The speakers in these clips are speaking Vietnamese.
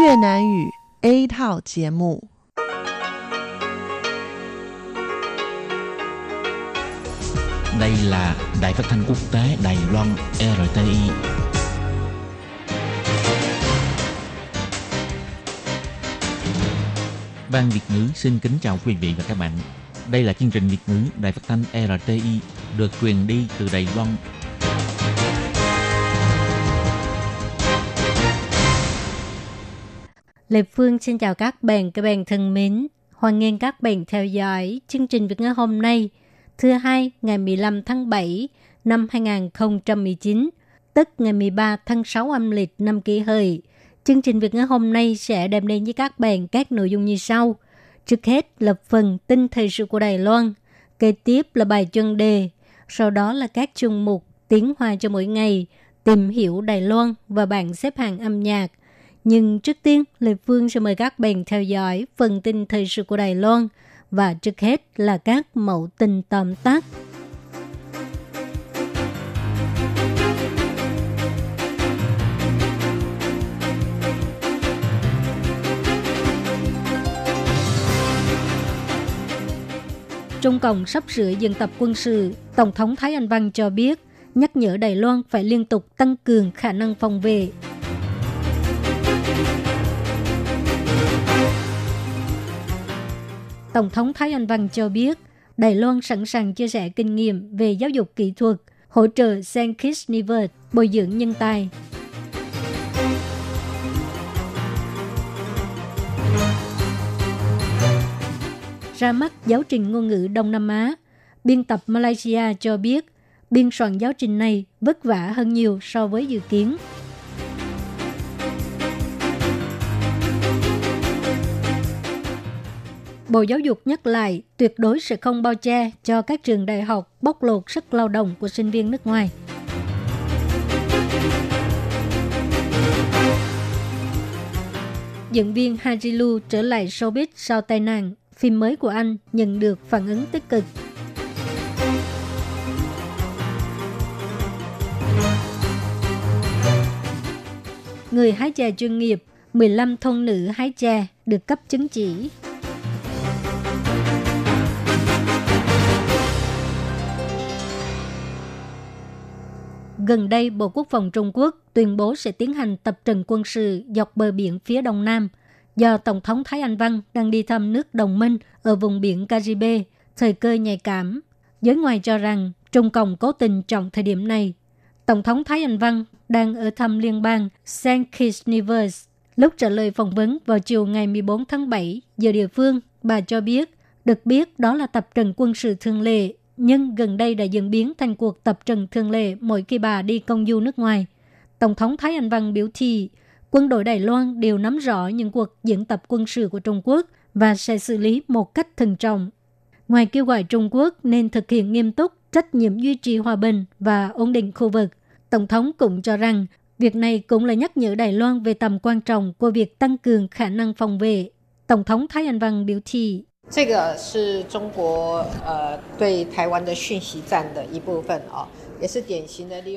越南语 A 套节目。Đây là Đài Phát thanh Quốc tế Đài Loan RTI. Ban Việt ngữ xin kính chào quý vị và các bạn. Đây là chương trình Việt ngữ Đài Phát thanh RTI được truyền đi từ Đài Loan. Lệ Phương xin chào các bạn thân mến. Hoan nghênh các bạn theo dõi chương trình Việt ngữ hôm nay, thứ hai ngày 15 tháng 7 năm 2019, tức ngày 13 tháng 6 âm lịch năm Kỷ Hợi. Chương trình Việt ngữ hôm nay sẽ đem đến với các bạn các nội dung như sau. Trước hết là phần tin thời sự của Đài Loan, kế tiếp là bài chuyên đề, sau đó là các chuyên mục tiếng Hoa cho mỗi ngày, tìm hiểu Đài Loan và bảng xếp hạng âm nhạc. Nhưng trước tiên, Lê Phương sẽ mời các bạn theo dõi phần tin thời sự của Đài Loan và trước hết là các mẫu tin tóm tắt. Trung Cộng sắp sửa diễn tập quân sự, Tổng thống Thái Anh Văn cho biết, nhắc nhở Đài Loan phải liên tục tăng cường khả năng phòng vệ. Tổng thống Thái Anh Văn cho biết, Đài Loan sẵn sàng chia sẻ kinh nghiệm về giáo dục kỹ thuật, hỗ trợ Saint Kitts and Nevis bồi dưỡng nhân tài. Ra mắt giáo trình ngôn ngữ Đông Nam Á, biên tập Malaysia cho biết, biên soạn giáo trình này vất vả hơn nhiều so với dự kiến. Bộ Giáo dục nhắc lại tuyệt đối sẽ không bao che cho các trường đại học bóc lột sức lao động của sinh viên nước ngoài. Diễn viên Hajilu trở lại showbiz sau tai nạn, phim mới của anh nhận được phản ứng tích cực. Người hái chè chuyên nghiệp, 15 thôn nữ hái chè được cấp chứng chỉ. Gần đây, Bộ Quốc phòng Trung Quốc tuyên bố sẽ tiến hành tập trận quân sự dọc bờ biển phía Đông Nam. Do Tổng thống Thái Anh Văn đang đi thăm nước đồng minh ở vùng biển Caribe, thời cơ nhạy cảm. Giới ngoài cho rằng Trung Cộng cố tình chọn thời điểm này. Tổng thống Thái Anh Văn đang ở thăm liên bang Saint Kitts and Nevis. Lúc trả lời phỏng vấn vào chiều ngày 14 tháng 7 giờ địa phương, bà cho biết, được biết đó là tập trận quân sự thường lệ, nhưng gần đây đã diễn biến thành cuộc tập trận thường lệ mỗi khi bà đi công du nước ngoài. Tổng thống Thái Anh Văn biểu thị, quân đội Đài Loan đều nắm rõ những cuộc diễn tập quân sự của Trung Quốc và sẽ xử lý một cách thận trọng. Ngoài kêu gọi Trung Quốc nên thực hiện nghiêm túc trách nhiệm duy trì hòa bình và ổn định khu vực, Tổng thống cũng cho rằng việc này cũng là nhắc nhở Đài Loan về tầm quan trọng của việc tăng cường khả năng phòng vệ. Tổng thống Thái Anh Văn biểu thị,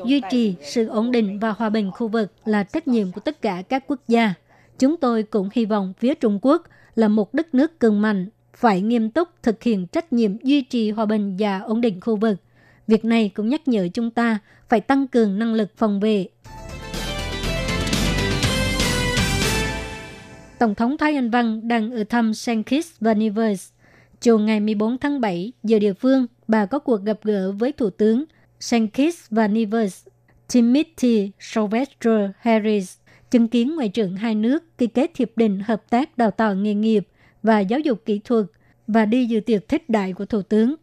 duy trì sự ổn định và hòa bình khu vực là trách nhiệm của tất cả các quốc gia. Chúng tôi cũng hy vọng phía Trung Quốc là một đất nước cường mạnh, phải nghiêm túc thực hiện trách nhiệm duy trì hòa bình và ổn định khu vực. Việc này cũng nhắc nhở chúng ta phải tăng cường năng lực phòng vệ. Tổng thống Thái Anh Văn đang ở thăm Saint Kitts and Nevis. Chiều ngày 14 tháng 7 giờ địa phương, bà có cuộc gặp gỡ với Thủ tướng Saint Kitts and Nevis Timothy Sholvestro Harris, chứng kiến ngoại trưởng hai nước ký kết hiệp định hợp tác đào tạo nghề nghiệp và giáo dục kỹ thuật và đi dự tiệc thích đại của Thủ tướng.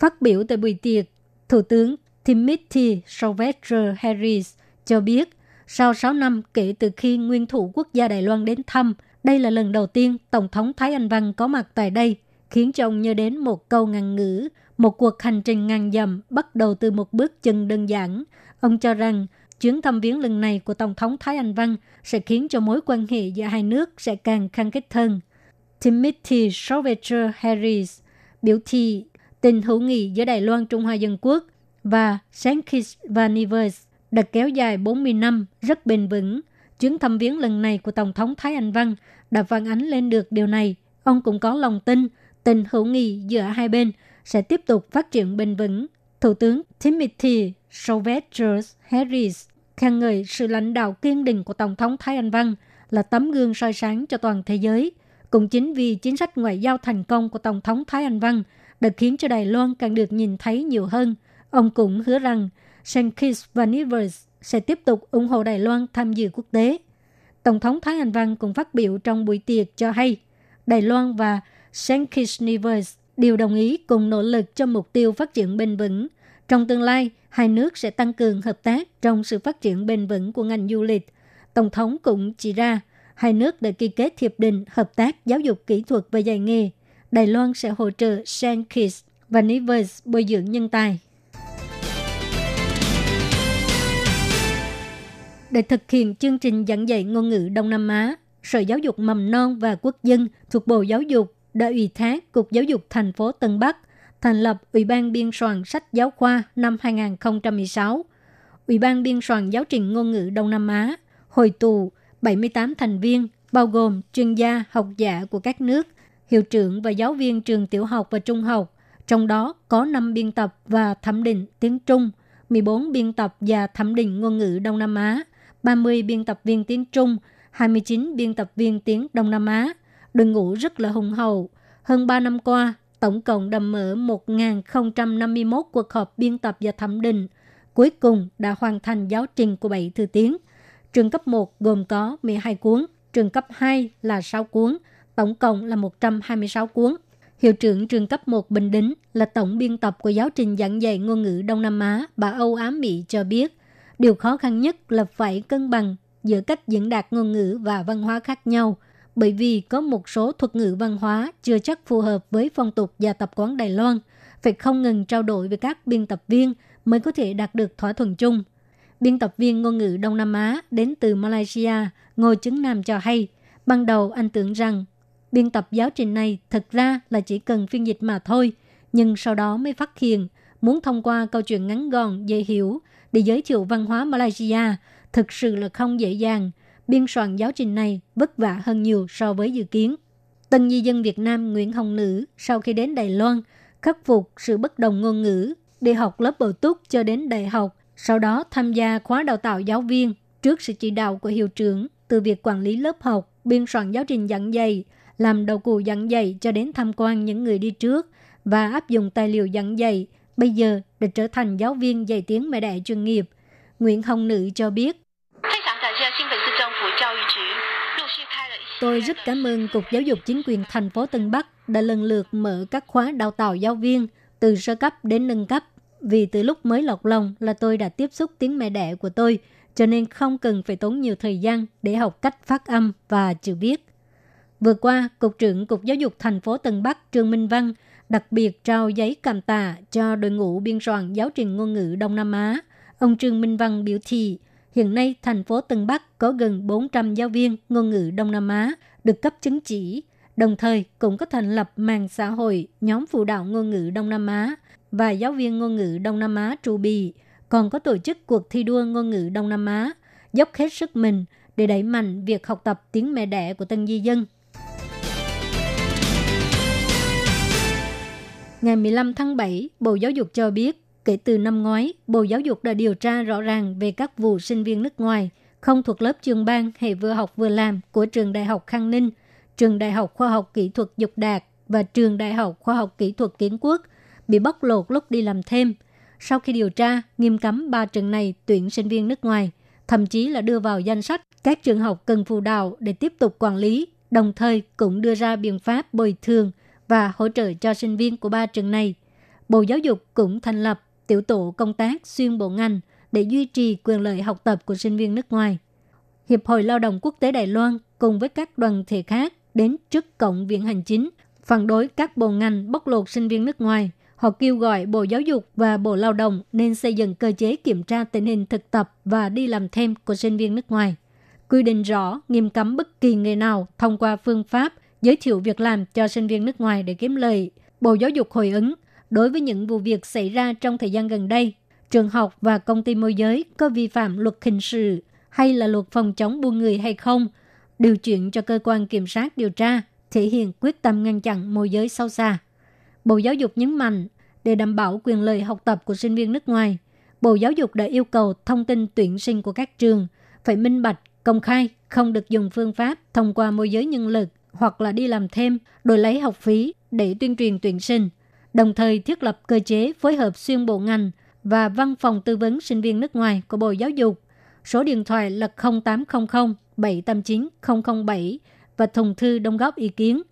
Phát biểu tại buổi tiệc, Thủ tướng Timothy Sholvestro Harris cho biết sau 6 năm kể từ khi nguyên thủ quốc gia Đài Loan đến thăm, đây là lần đầu tiên Tổng thống Thái Anh Văn có mặt tại đây, khiến cho ông nhớ đến một câu ngạn ngữ, một cuộc hành trình ngàn dặm bắt đầu từ một bước chân đơn giản. Ông cho rằng chuyến thăm viếng lần này của Tổng thống Thái Anh Văn sẽ khiến cho mối quan hệ giữa hai nước sẽ càng khăng khít hơn. Timothy Sholvestro Harris biểu thị tình hữu nghị giữa Đài Loan Trung Hoa Dân Quốc và Saint Kitts and Nevis đã kéo dài 40 năm rất bền vững, Chuyến thăm viếng lần này của Tổng thống Thái Anh Văn đã phản ánh lên được điều này. Ông cũng có lòng tin tình hữu nghị giữa hai bên sẽ tiếp tục phát triển bền vững. Thủ tướng Timothy Sholvestro Harris khen ngợi sự lãnh đạo kiên định của Tổng thống Thái Anh Văn là tấm gương soi sáng cho toàn thế giới. Cũng chính vì chính sách ngoại giao thành công của Tổng thống Thái Anh Văn đã khiến cho Đài Loan càng được nhìn thấy nhiều hơn. Ông cũng hứa rằng Saint Kitts and Nevis sẽ tiếp tục ủng hộ Đài Loan tham dự quốc tế. Tổng thống Thái Anh Văn cũng phát biểu trong buổi tiệc cho hay Đài Loan và Saint Kitts and Nevis đều đồng ý cùng nỗ lực cho mục tiêu phát triển bền vững. Trong tương lai, hai nước sẽ tăng cường hợp tác trong sự phát triển bền vững của ngành du lịch. Tổng thống cũng chỉ ra, hai nước đã ký kết hiệp định hợp tác giáo dục kỹ thuật và dạy nghề. Đài Loan sẽ hỗ trợ Saint Kitts và Nevis bồi dưỡng nhân tài. Để thực hiện chương trình giảng dạy ngôn ngữ Đông Nam Á, Sở Giáo dục Mầm non và Quốc dân thuộc Bộ Giáo dục đã ủy thác Cục Giáo dục thành phố Tân Bắc thành lập Ủy ban biên soạn sách giáo khoa năm 2016. Ủy ban biên soạn giáo trình ngôn ngữ Đông Nam Á hội tụ 78 thành viên, bao gồm chuyên gia, học giả của các nước, hiệu trưởng và giáo viên trường tiểu học và trung học. Trong đó có 5 biên tập và thẩm định tiếng Trung, 14 biên tập và thẩm định ngôn ngữ Đông Nam Á, 30 biên tập viên tiếng Trung, 29 biên tập viên tiếng Đông Nam Á. Đội ngũ rất là hùng hậu. Hơn 3 năm qua, tổng cộng đã mở 1.051 cuộc họp biên tập và thẩm định. Cuối cùng đã hoàn thành giáo trình của 7 thư tiếng. Trường cấp 1 gồm có 12 cuốn, trường cấp 2 là 6 cuốn, tổng cộng là 126 cuốn. Hiệu trưởng trường cấp 1 Bình Đính là tổng biên tập của giáo trình giảng dạy ngôn ngữ Đông Nam Á và Âu Ám Mỹ cho biết, điều khó khăn nhất là phải cân bằng giữa cách diễn đạt ngôn ngữ và văn hóa khác nhau, bởi vì có một số thuật ngữ văn hóa chưa chắc phù hợp với phong tục và tập quán Đài Loan, phải không ngừng trao đổi với các biên tập viên mới có thể đạt được thỏa thuận chung. Biên tập viên ngôn ngữ Đông Nam Á đến từ Malaysia, Ngô Trừng Nam cho hay, ban đầu anh tưởng rằng biên tập giáo trình này thật ra là chỉ cần phiên dịch mà thôi, nhưng sau đó mới phát hiện muốn thông qua câu chuyện ngắn gọn, dễ hiểu để giới thiệu văn hóa Malaysia thực sự là không dễ dàng. Biên soạn giáo trình này vất vả hơn nhiều so với dự kiến. Tân di dân Việt Nam Nguyễn Hồng Nữ sau khi đến Đài Loan khắc phục sự bất đồng ngôn ngữ, đi học lớp bổ túc cho đến đại học, sau đó tham gia khóa đào tạo giáo viên trước sự chỉ đạo của hiệu trưởng từ việc quản lý lớp học, biên soạn giáo trình giảng dạy, làm đầu cụ giảng dạy cho đến tham quan những người đi trước và áp dụng tài liệu giảng dạy, bây giờ đã trở thành giáo viên dạy tiếng mẹ đẻ chuyên nghiệp. Nguyễn Hồng Nữ cho biết, tôi rất cảm ơn Cục Giáo dục Chính quyền thành phố Tân Bắc đã lần lượt mở các khóa đào tạo giáo viên từ sơ cấp đến nâng cấp. Vì từ lúc mới lọt lòng là tôi đã tiếp xúc tiếng mẹ đẻ của tôi, cho nên không cần phải tốn nhiều thời gian để học cách phát âm và chữ viết. Vừa qua, Cục trưởng Cục Giáo dục thành phố Tân Bắc Trương Minh Văn đặc biệt trao giấy cảm tạ cho đội ngũ biên soạn giáo trình ngôn ngữ Đông Nam Á. Ông Trương Minh Văn biểu thị, hiện nay thành phố Tân Bắc có gần 400 giáo viên ngôn ngữ Đông Nam Á được cấp chứng chỉ, đồng thời cũng có thành lập mạng xã hội nhóm phụ đạo ngôn ngữ Đông Nam Á và giáo viên ngôn ngữ Đông Nam Á Chubi, còn có tổ chức cuộc thi đua ngôn ngữ Đông Nam Á, dốc hết sức mình để đẩy mạnh việc học tập tiếng mẹ đẻ của tân di dân. Ngày 15 tháng 7, Bộ Giáo dục cho biết, kể từ năm ngoái, Bộ Giáo dục đã điều tra rõ ràng về các vụ sinh viên nước ngoài không thuộc lớp chuyên ban hệ vừa học vừa làm của Trường Đại học Khang Ninh, Trường Đại học Khoa học Kỹ thuật Dục Đạt và Trường Đại học Khoa học Kỹ thuật Kiến Quốc bị bóc lột lúc đi làm thêm. Sau khi điều tra, nghiêm cấm 3 trường này tuyển sinh viên nước ngoài, thậm chí là đưa vào danh sách các trường học cần phụ đạo để tiếp tục quản lý, đồng thời cũng đưa ra biện pháp bồi thường và hỗ trợ cho sinh viên của 3 trường này. Bộ Giáo dục cũng thành lập tiểu tổ công tác xuyên bộ ngành để duy trì quyền lợi học tập của sinh viên nước ngoài. Hiệp hội Lao động Quốc tế Đài Loan cùng với các đoàn thể khác đến trước Cổng Viện Hành Chính phản đối các bộ ngành bóc lột sinh viên nước ngoài. Họ kêu gọi Bộ Giáo dục và Bộ Lao động nên xây dựng cơ chế kiểm tra tình hình thực tập và đi làm thêm của sinh viên nước ngoài, quy định rõ nghiêm cấm bất kỳ nghề nào thông qua phương pháp giới thiệu việc làm cho sinh viên nước ngoài để kiếm lời. Bộ Giáo dục hồi ứng, đối với những vụ việc xảy ra trong thời gian gần đây, trường học và công ty môi giới có vi phạm luật hình sự hay là luật phòng chống buôn người hay không, điều chuyển cho cơ quan kiểm sát điều tra, thể hiện quyết tâm ngăn chặn môi giới sâu xa. Bộ Giáo dục nhấn mạnh, để đảm bảo quyền lợi học tập của sinh viên nước ngoài, Bộ Giáo dục đã yêu cầu thông tin tuyển sinh của các trường phải minh bạch, công khai, không được dùng phương pháp thông qua môi giới nhân lực hoặc là đi làm thêm, đổi lấy học phí để tuyên truyền tuyển sinh, đồng thời thiết lập cơ chế phối hợp xuyên bộ ngành và văn phòng tư vấn sinh viên nước ngoài của Bộ Giáo dục. Số điện thoại là 0800 789 007 và thùng thư đóng góp ý kiến.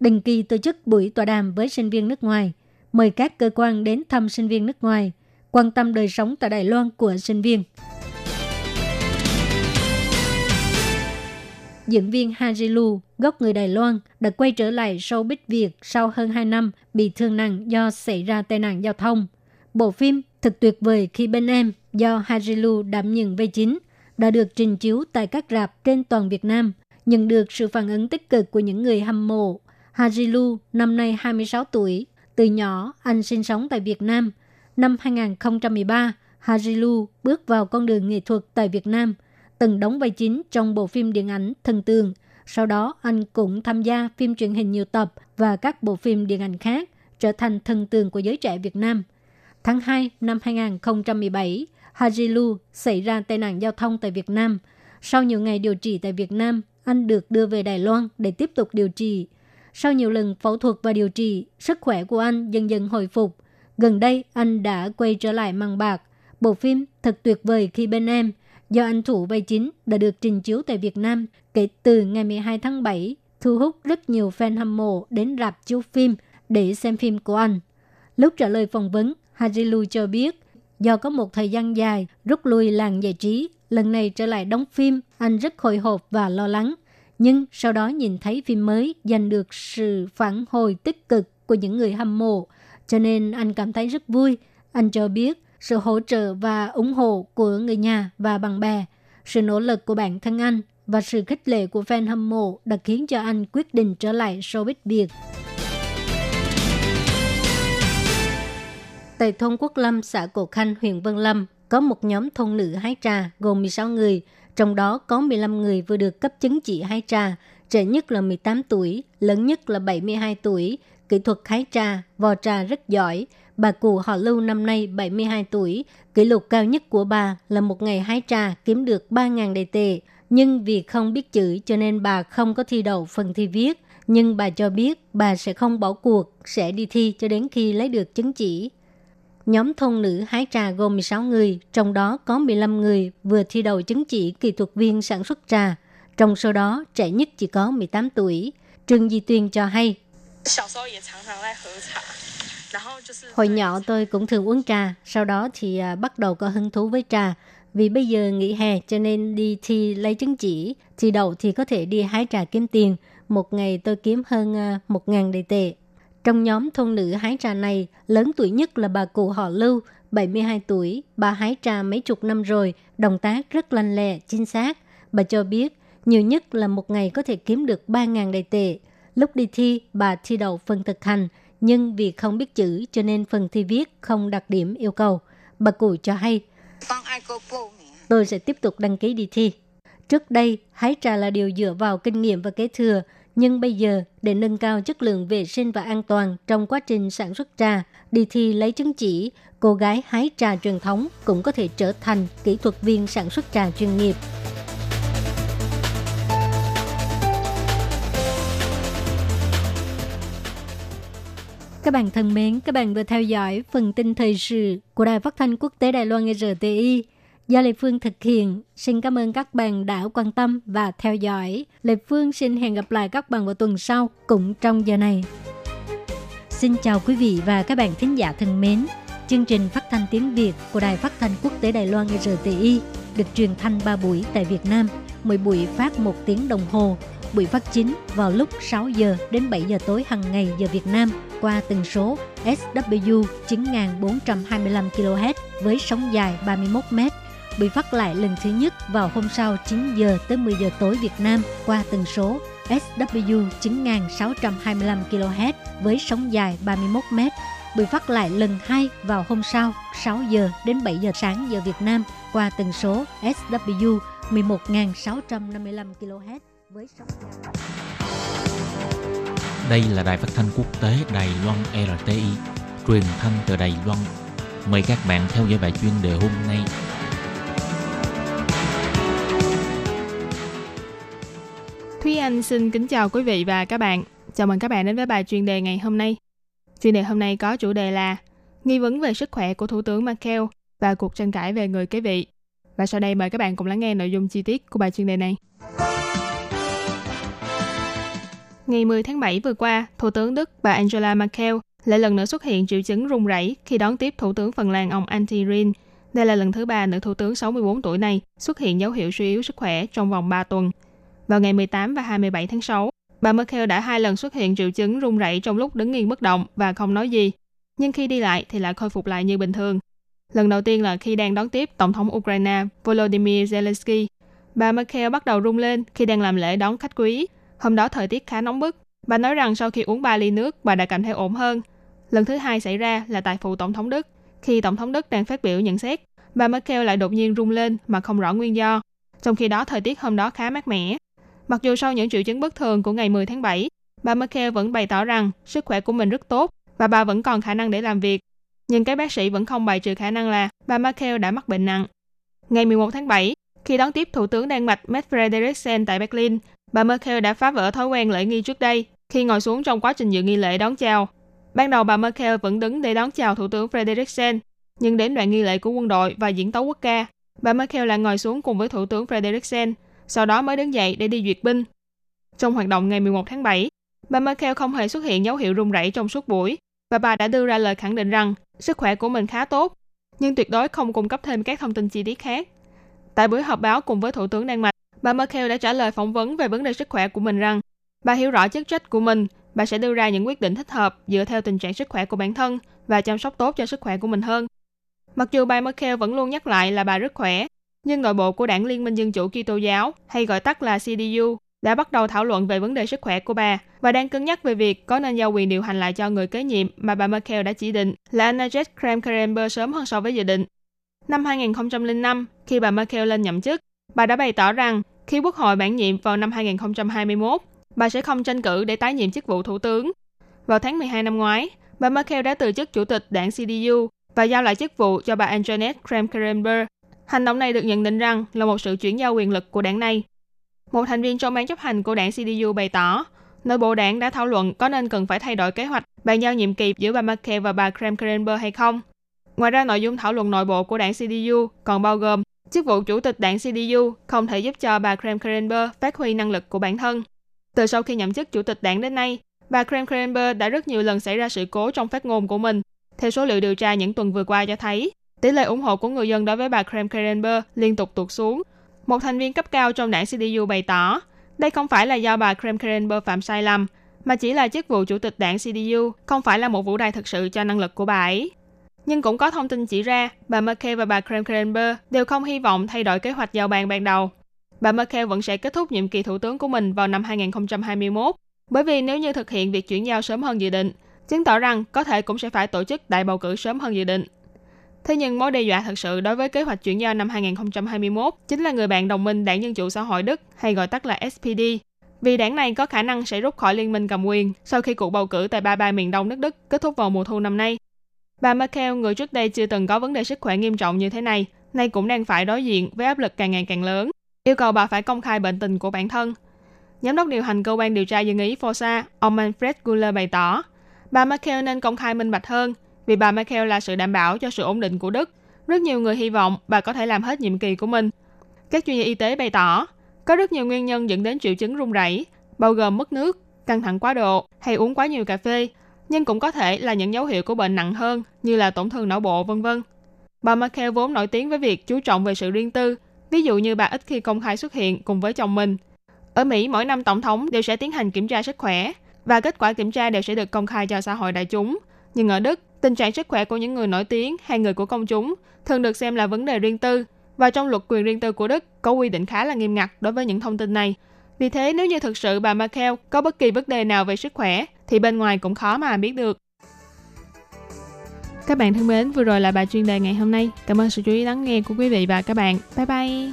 Định kỳ tổ chức buổi tọa đàm với sinh viên nước ngoài, mời các cơ quan đến thăm sinh viên nước ngoài, quan tâm đời sống tại Đài Loan của sinh viên. Diễn viên Hajilu, gốc người Đài Loan, đã quay trở lại showbiz Việt sau hơn 2 năm bị thương nặng do xảy ra tai nạn giao thông. Bộ phim Thật tuyệt vời khi bên em do Hajilu đảm nhận vai chính đã được trình chiếu tại các rạp trên toàn Việt Nam, nhận được sự phản ứng tích cực của những người hâm mộ. Hajilu năm nay 26 tuổi, từ nhỏ anh sinh sống tại Việt Nam. Năm 2013, Hajilu bước vào con đường nghệ thuật tại Việt Nam, từng đóng vai chính trong bộ phim điện ảnh Thần Tượng. Sau đó, anh cũng tham gia phim truyền hình nhiều tập và các bộ phim điện ảnh khác, trở thành thần tượng của giới trẻ Việt Nam. Tháng 2 năm 2017, Hajilu xảy ra tai nạn giao thông tại Việt Nam. Sau nhiều ngày điều trị tại Việt Nam, anh được đưa về Đài Loan để tiếp tục điều trị. Sau nhiều lần phẫu thuật và điều trị, sức khỏe của anh dần dần hồi phục. Gần đây, anh đã quay trở lại màn bạc. Bộ phim Thật tuyệt vời khi bên em do anh thủ vai chính đã được trình chiếu tại Việt Nam kể từ ngày 12 tháng 7, thu hút rất nhiều fan hâm mộ đến rạp chiếu phim để xem phim của anh. Lúc trả lời phỏng vấn, Hajilu cho biết do có một thời gian dài rút lui làng giải trí, lần này trở lại đóng phim, anh rất hồi hộp và lo lắng. Nhưng sau đó nhìn thấy phim mới giành được sự phản hồi tích cực của những người hâm mộ, cho nên anh cảm thấy rất vui. Anh cho biết sự hỗ trợ và ủng hộ của người nhà và bạn bè, sự nỗ lực của bản thân anh và sự khích lệ của fan hâm mộ đã khiến cho anh quyết định trở lại showbiz Việt. Tại thôn Quốc Lâm, xã Cổ Khanh, huyện Vân Lâm, có một nhóm thôn nữ hái trà gồm 16 người, trong đó có 15 người vừa được cấp chứng chỉ hái trà, trẻ nhất là 18 tuổi, lớn nhất là 72 tuổi, kỹ thuật hái trà, vò trà rất giỏi. Bà cụ họ Lưu năm nay 72 tuổi, kỷ lục cao nhất của bà là một ngày hái trà kiếm được 3.000 Đài tệ. Nhưng vì không biết chữ cho nên bà không có thi đậu phần thi viết. Nhưng bà cho biết bà sẽ không bỏ cuộc, sẽ đi thi cho đến khi lấy được chứng chỉ. Nhóm thôn nữ hái trà gồm 16 người, trong đó có 15 người vừa thi đậu chứng chỉ kỹ thuật viên sản xuất trà. Trong số đó, trẻ nhất chỉ có 18 tuổi. Trương Di Tuyên cho hay, hồi nhỏ tôi cũng thường uống trà, sau đó thì bắt đầu có hứng thú với trà. Vì bây giờ nghỉ hè cho nên đi thi lấy chứng chỉ, thi đậu thì có thể đi hái trà kiếm tiền. Một ngày tôi kiếm hơn 1.000 Đài tệ. Trong nhóm thôn nữ hái trà này, lớn tuổi nhất là bà cụ họ Lưu, 72 tuổi. Bà hái trà mấy chục năm rồi, động tác rất lanh lẹ, chính xác. Bà cho biết, nhiều nhất là một ngày có thể kiếm được 3.000 Đài tệ. Lúc đi thi, bà thi đậu phần thực hành, nhưng vì không biết chữ cho nên phần thi viết không đạt điểm yêu cầu. Bà cụ cho hay, tôi sẽ tiếp tục đăng ký đi thi. Trước đây, hái trà là điều dựa vào kinh nghiệm và kế thừa, nhưng bây giờ để nâng cao chất lượng vệ sinh và an toàn trong quá trình sản xuất trà, đi thi lấy chứng chỉ, cô gái hái trà truyền thống cũng có thể trở thành kỹ thuật viên sản xuất trà chuyên nghiệp. Các bạn thân mến, các bạn vừa theo dõi phần tin thời sự của Đài Phát thanh Quốc tế Đài Loan RTI do Lệ Phương thực hiện. Xin cảm ơn các bạn đã quan tâm và theo dõi. Lệ Phương xin hẹn gặp lại các bạn vào tuần sau cũng trong giờ này. Xin chào quý vị và các bạn thính giả thân mến. Chương trình phát thanh tiếng Việt của Đài Phát thanh Quốc tế Đài Loan RTI được truyền thanh 3 buổi tại Việt Nam, mỗi buổi phát 1 tiếng đồng hồ. Buổi phát chính vào lúc 6 giờ đến 7 giờ tối hàng ngày giờ Việt Nam qua tần số SW 9425 kHz với sóng dài 31 m. Buổi phát lại lần thứ nhất vào hôm sau 9 giờ tới 10 giờ tối Việt Nam qua tần số SW 9625 kHz với sóng dài 31 m. Buổi phát lại lần hai vào hôm sau 6 giờ đến 7 giờ sáng giờ Việt Nam qua tần số SW 11.655 kHz với sóng. Đây là đài phát thanh quốc tế Đài Loan RTI, truyền thanh từ Đài Loan. Mời các bạn theo dõi bài chuyên đề hôm nay. Thúy Anh xin kính chào quý vị và các bạn. Chào mừng các bạn đến với bài chuyên đề ngày hôm nay. Chuyên đề hôm nay có chủ đề là nghi vấn về sức khỏe của Thủ tướng Merkel và cuộc tranh cãi về người kế vị. Và sau đây mời các bạn cùng lắng nghe nội dung chi tiết của bài chuyên đề này. Ngày 10 tháng 7 vừa qua, Thủ tướng Đức bà Angela Merkel lại lần nữa xuất hiện triệu chứng run rẩy khi đón tiếp Thủ tướng Phần Lan ông Antti Rinne. Đây là lần thứ 3 nữ thủ tướng 64 tuổi này xuất hiện dấu hiệu suy yếu sức khỏe trong vòng 3 tuần. Vào ngày 18 và 27 tháng 6, bà Merkel đã 2 lần xuất hiện triệu chứng run rẩy trong lúc đứng yên bất động và không nói gì. Nhưng khi đi lại thì lại khôi phục lại như bình thường. Lần đầu tiên là khi đang đón tiếp Tổng thống Ukraine Volodymyr Zelensky. Bà Merkel bắt đầu run lên khi đang làm lễ đón khách quý. Hôm đó thời tiết khá nóng bức. Bà nói rằng sau khi uống 3 ly nước, bà đã cảm thấy ổn hơn. Lần thứ 2 xảy ra là tại phủ Tổng thống Đức. Khi Tổng thống Đức đang phát biểu nhận xét, bà Merkel lại đột nhiên run lên mà không rõ nguyên do. Trong khi đó thời tiết hôm đó khá mát mẻ. Mặc dù sau những triệu chứng bất thường của ngày 10 tháng 7, bà Merkel vẫn bày tỏ rằng sức khỏe của mình rất tốt và bà vẫn còn khả năng để làm việc. Nhưng các bác sĩ vẫn không bài trừ khả năng là bà Merkel đã mắc bệnh nặng. Ngày 11 tháng 7, khi đón tiếp Thủ tướng Đan Mạch Mad Frederiksen tại Berlin, bà Merkel đã phá vỡ thói quen lễ nghi trước đây khi ngồi xuống trong quá trình dự nghi lễ đón chào. Ban đầu bà Merkel vẫn đứng để đón chào Thủ tướng Frederiksen, nhưng đến đoạn nghi lễ của quân đội và diễn tấu quốc ca, bà Merkel lại ngồi xuống cùng với Thủ tướng Frederiksen, sau đó mới đứng dậy để đi duyệt binh. Trong hoạt động ngày 11 tháng 7, bà Merkel không hề xuất hiện dấu hiệu run rẩy trong suốt buổi và bà đã đưa ra lời khẳng định rằng sức khỏe của mình khá tốt, nhưng tuyệt đối không cung cấp thêm các thông tin chi tiết khác. Tại buổi họp báo cùng với Thủ tướng Đan Mạch, bà Merkel đã trả lời phỏng vấn về vấn đề sức khỏe của mình rằng bà hiểu rõ chức trách của mình, bà sẽ đưa ra những quyết định thích hợp dựa theo tình trạng sức khỏe của bản thân và chăm sóc tốt cho sức khỏe của mình hơn. Mặc dù bà Merkel vẫn luôn nhắc lại là bà rất khỏe, nhưng nội bộ của đảng Liên minh Dân chủ Kitô giáo, hay gọi tắt là CDU, đã bắt đầu thảo luận về vấn đề sức khỏe của bà và đang cân nhắc về việc có nên giao quyền điều hành lại cho người kế nhiệm mà bà Merkel đã chỉ định là Annegret Kramp-Karrenbauer sớm hơn so với dự định. Năm 2005, khi bà Merkel lên nhậm chức, bà đã bày tỏ rằng khi Quốc hội mãn nhiệm vào năm 2021, bà sẽ không tranh cử để tái nhiệm chức vụ thủ tướng. Vào tháng 12 năm ngoái, bà Merkel đã từ chức chủ tịch đảng CDU và giao lại chức vụ cho bà Annegret Kramp-Karrenbauer. Hành động này được nhận định rằng là một sự chuyển giao quyền lực của đảng này. Một thành viên trong ban chấp hành của đảng CDU bày tỏ, nội bộ đảng đã thảo luận có nên cần phải thay đổi kế hoạch bàn giao nhiệm kỳ giữa bà Merkel và bà Kramp-Karrenbauer hay không. Ngoài ra, nội dung thảo luận nội bộ của đảng CDU còn bao gồm chức vụ chủ tịch đảng CDU không thể giúp cho bà Kramp-Karrenbauer phát huy năng lực của bản thân. Từ sau khi nhậm chức chủ tịch đảng đến nay, bà Kramp-Karrenbauer đã rất nhiều lần xảy ra sự cố trong phát ngôn của mình. Theo số liệu điều tra những tuần vừa qua cho thấy, tỷ lệ ủng hộ của người dân đối với bà Kramp-Karrenbauer liên tục tụt xuống. Một thành viên cấp cao trong đảng CDU bày tỏ, đây không phải là do bà Kramp-Karrenbauer phạm sai lầm, mà chỉ là chức vụ chủ tịch đảng CDU không phải là một vũ đài thực sự cho năng lực của bà ấy. Nhưng cũng có thông tin chỉ ra, bà Merkel và bà Kramp-Karrenbauer đều không hy vọng thay đổi kế hoạch giao bàn ban đầu. Bà Merkel vẫn sẽ kết thúc nhiệm kỳ thủ tướng của mình vào năm 2021, bởi vì nếu như thực hiện việc chuyển giao sớm hơn dự định, chứng tỏ rằng có thể cũng sẽ phải tổ chức đại bầu cử sớm hơn dự định. Thế nhưng mối đe dọa thật sự đối với kế hoạch chuyển giao năm 2021 chính là người bạn đồng minh Đảng Dân chủ Xã hội Đức, hay gọi tắt là SPD, vì đảng này có khả năng sẽ rút khỏi liên minh cầm quyền sau khi cuộc bầu cử tại ba bang miền Đông nước Đức kết thúc vào mùa thu năm nay. Bà Merkel, người trước đây chưa từng có vấn đề sức khỏe nghiêm trọng như thế này, nay cũng đang phải đối diện với áp lực càng ngày càng lớn, yêu cầu bà phải công khai bệnh tình của bản thân. Giám đốc điều hành cơ quan điều tra dân Ý Forza, ông Manfred Guller bày tỏ, bà Merkel nên công khai minh bạch hơn, vì bà Merkel là sự đảm bảo cho sự ổn định của Đức. Rất nhiều người hy vọng bà có thể làm hết nhiệm kỳ của mình. Các chuyên gia y tế bày tỏ, có rất nhiều nguyên nhân dẫn đến triệu chứng run rẩy, bao gồm mất nước, căng thẳng quá độ hay uống quá nhiều cà phê, nhưng cũng có thể là những dấu hiệu của bệnh nặng hơn như là tổn thương não bộ, v.v. Bà Merkel vốn nổi tiếng với việc chú trọng về sự riêng tư, ví dụ như bà ít khi công khai xuất hiện cùng với chồng mình. Ở Mỹ, mỗi năm Tổng thống đều sẽ tiến hành kiểm tra sức khỏe và kết quả kiểm tra đều sẽ được công khai cho xã hội đại chúng. Nhưng ở Đức, tình trạng sức khỏe của những người nổi tiếng hay người của công chúng thường được xem là vấn đề riêng tư, và trong luật quyền riêng tư của Đức có quy định khá là nghiêm ngặt đối với những thông tin này. Vì thế, nếu như thực sự bà Merkel có bất kỳ vấn đề nào về sức khỏe thì bên ngoài cũng khó mà biết được. Các bạn thân mến, vừa rồi là bài chuyên đề ngày hôm nay. Cảm ơn sự chú ý lắng nghe của quý vị và các bạn. Bye bye!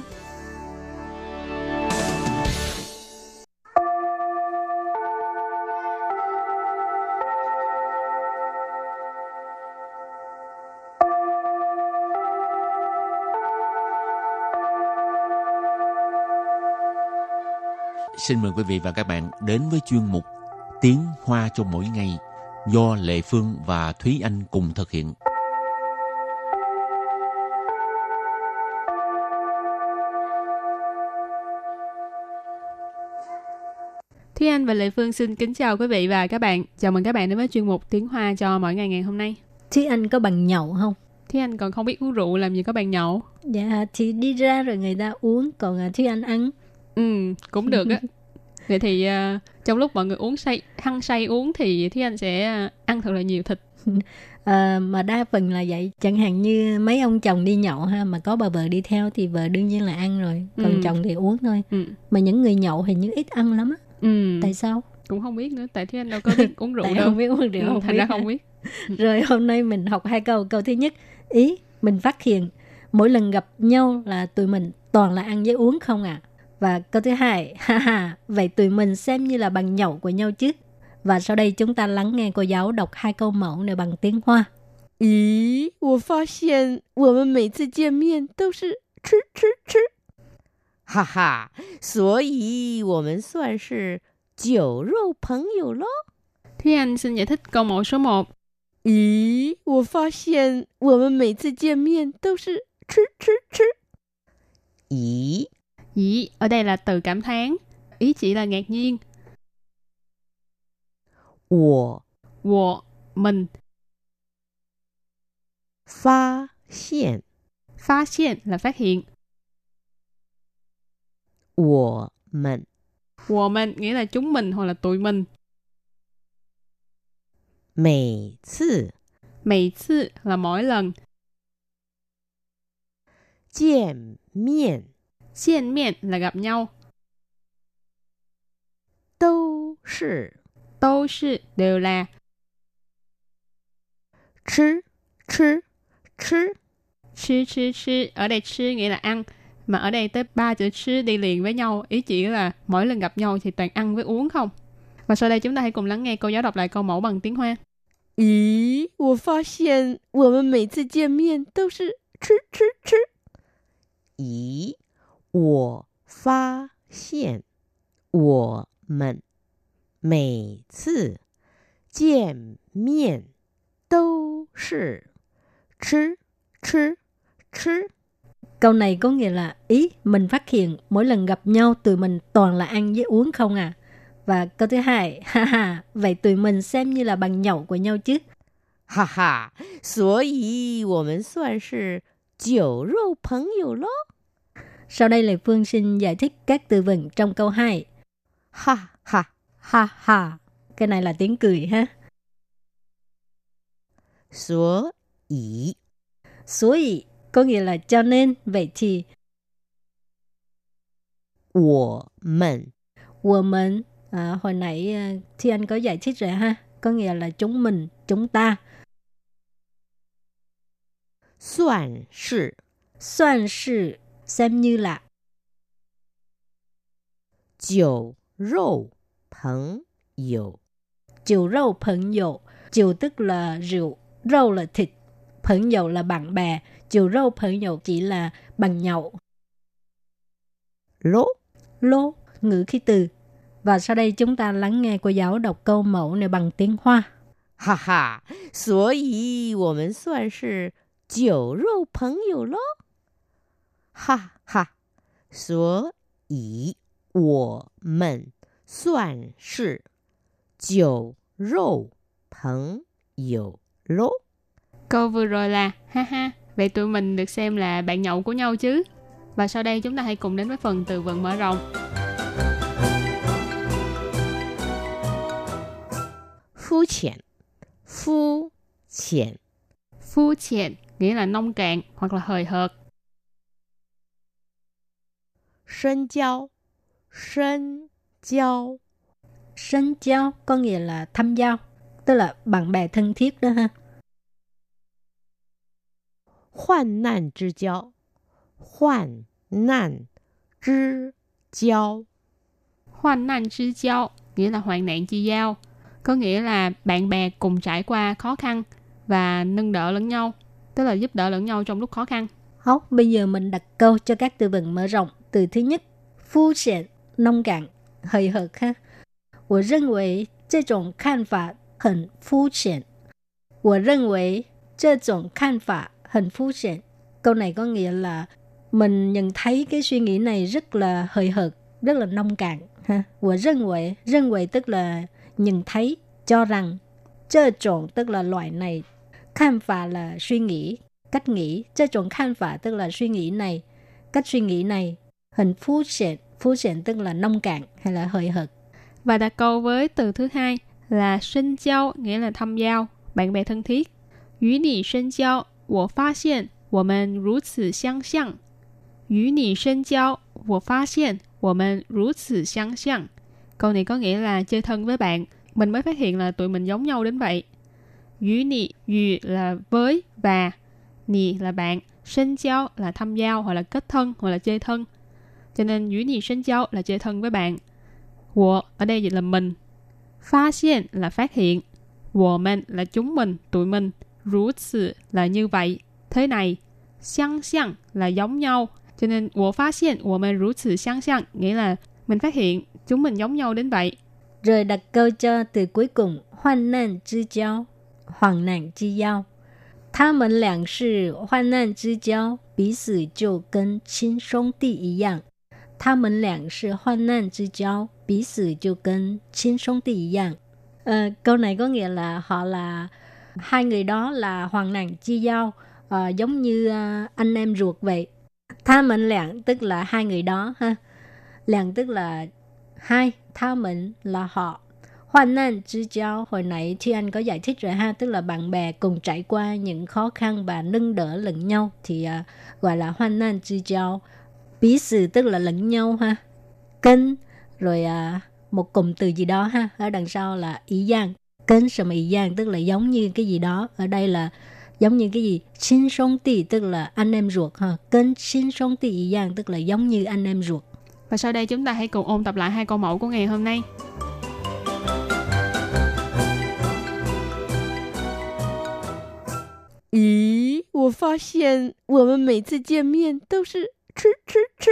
xin mời quý vị và các bạn đến với chuyên mục Tiếng Hoa cho mỗi ngày do Lệ Phương và Thúy Anh cùng thực hiện. Thúy Anh và Lệ Phương xin kính chào quý vị và các bạn. Chào mừng các bạn đến với chuyên mục Tiếng Hoa cho mỗi ngày ngày hôm nay. Thúy Anh có bằng nhậu không? Thúy Anh còn không biết uống rượu làm gì có bàn nhậu. Dạ, thì đi ra rồi người ta uống, còn Thúy Anh ăn. Ừ, cũng được á. Vậy thì trong lúc mọi người uống say, hăng say uống thì Thúy Anh sẽ ăn thật là nhiều thịt. Mà đa phần là vậy. Chẳng hạn như mấy ông chồng đi nhậu ha, mà có bà vợ đi theo thì vợ đương nhiên là ăn rồi. Còn chồng thì uống thôi. Mà những người nhậu hình như ít ăn lắm á. Tại sao? Cũng không biết nữa. Tại Thúy Anh đâu có biết uống rượu đâu. Không biết uống rượu. Thành ra không biết. Rồi hôm nay mình học hai câu. Câu thứ nhất, ý mình phát hiện mỗi lần gặp nhau là tụi mình toàn là ăn với uống không à. Và câu thứ hai, haha, vậy tụi mình xem như là bằng nhậu của nhau chứ. Và sau đây chúng ta lắng nghe cô giáo đọc hai câu mẫu này bằng tiếng Hoa. Ý, tôi phát hiện, tôi mình mỗi lần gặp mặt đều là吃. Haha, vậy tôi mình算是酒肉朋友咯. Thúy Anh xin giải thích câu mẫu số 1. Ý, tôi phát hiện, tôi mình mỗi lần gặp mặt đều là吃. Ý. Ý, ở đây là từ cảm thán. Ý chỉ là ngạc nhiên. Wo, mình. Phát hiện là phát hiện. Wo mình nghĩa là chúng mình hoặc là tụi mình. Mỗi次 là mỗi lần. Diện miệng là gặp nhau. Đâu是 đều là. Chứ. Ở đây chứ nghĩa là ăn. Mà ở đây tới 3 chữ chứ đi liền với nhau. Ý chỉ là mỗi lần gặp nhau thì toàn ăn với uống không. Và sau đây chúng ta hãy cùng lắng nghe cô giáo đọc lại câu mẫu bằng tiếng Hoa. Ý, tôi phát hiện, tôi mình mỗi lần gặp mặt đều là chứ. Ý. 我发现我们每次见面都是吃吃吃。 Câu này có nghĩa là ý mình phát hiện mỗi lần gặp nhau tụi mình toàn là ăn với uống không à. Và câu thứ hai, haha, vậy tụi mình xem như là bằng nhậu của nhau chứ. Haha, 所以我们算是酒肉朋友咯. Sau đây Lệ Phương xin giải thích các từ vựng trong câu 2. Ha ha ha ha. Cái này là tiếng cười ha. Số ý có nghĩa là cho nên, vậy thì. 我们 hồi nãy thì anh có giải thích rồi ha, có nghĩa là chúng mình, chúng ta. 算是 xem như là. 酒肉朋友 酒 tức là rượu, rau là thịt, 朋友 là bạn bè, 酒肉朋友 chỉ là bằng nhậu. Lô ngữ khí từ. Và sau đây chúng ta lắng nghe cô giáo đọc câu mẫu này bằng tiếng Hoa. Ha ha, 所以我们算是酒肉朋友咯. Ha ha, 所以我们算是酒肉朋友咯. Câu vừa rồi là ha ha, vậy tụi mình được xem là bạn nhậu của nhau chứ. Và sau đây chúng ta hãy cùng đến với phần từ vựng mở rộng. Phú thiện nghĩa là nông cạn hoặc là hời hợt. Sân giao có nghĩa là thăm giao, tức là bạn bè thân thiết đó ha. Hoạn nạn之交nghĩa là hoạn nạn chi giao, có nghĩa là bạn bè cùng trải qua khó khăn và nâng đỡ lẫn nhau, tức là giúp đỡ lẫn nhau trong lúc khó khăn. Không, bây giờ mình đặt câu cho các từ vựng mở rộng. Từ thứ nhất, phu thiện, nông cạn. hơi hợt ha. 我认为这种看法很肤浅. Câu này có nghĩa là mình nhận thấy cái suy nghĩ này rất là hơi hợt, rất là nông cạn ha. 我认为 tức là nhận thấy, cho rằng, 这种 tức là loại này, 看法 là suy nghĩ, cách nghĩ, 这种看法 tức là suy nghĩ này, cách suy nghĩ này, 很肤浅, 肤浅 tức là nông cạn hay là hơi hợt. Và đặt câu với từ thứ hai là sân giao, nghĩa là thăm giao, bạn bè thân thiết. 与你深交, 我发现我们如此相像. 与你深交, 我发现我们如此相像. Câu này có nghĩa là chơi thân với bạn, mình mới phát hiện là tụi mình giống nhau đến vậy. 与你, 与 là với và, 你 là bạn, 深交 là thăm giao hoặc là kết thân hoặc là chơi thân. Cho nên 与你深交 là chơi thân với bạn. 我 ở đây dịch là mình, 发现 là phát hiện, 我们 là chúng mình, tụi mình, 如此 là như vậy, thế này, 相像 là giống nhau. Cho nên 我发现我们如此相像 nghĩa là mình phát hiện chúng mình giống nhau đến vậy. Rồi đặt câu cho từ cuối cùng, 患难之交, 患难之交. 他们俩是患难之交, 彼此就跟亲兄弟一样. 他们俩是患难之交, 彼此就跟亲兄弟一样. Câu này có nghĩa là họ là hai người đó là hoàn nạn chi giao, giống như anh em ruột vậy. Tha mệnh lạng tức là hai người đó ha. Lạng tức là hai, tha mệnh là họ. Hoàn nạn chi giao hồi nãy thì anh có giải thích rồi ha, tức là bạn bè cùng trải qua những khó khăn và nâng đỡ lẫn nhau thì gọi là hoàn nạn chi giao. Bí sự tức là lẫn nhau ha. Kênh rồi một cụm từ gì đó ha, ở đằng sau là ý giang, kênh sầm ý giang tức là giống như cái gì đó, ở đây là giống như cái gì, xin sống tì tức là anh em ruột ha, kênh xin sống tì ý giang tức là giống như anh em ruột. Và sau đây chúng ta hãy cùng ôn tập lại hai câu mẫu của ngày hôm nay. Ý, 我发现我们每次见面都是吃吃吃.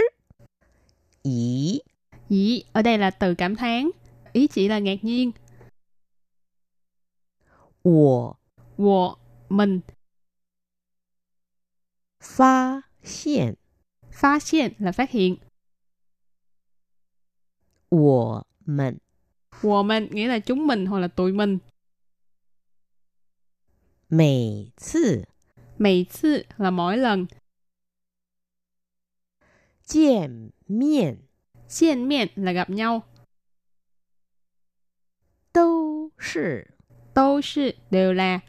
Ý, ý ở đây là từ cảm thán, ý chỉ là ngạc nhiên. 我 mình. 发现 là phát hiện. 我们 nghĩa là chúng mình hoặc là tụi mình. 每次 là mỗi lần. 见面 là gặp nhau. 都是 đều là.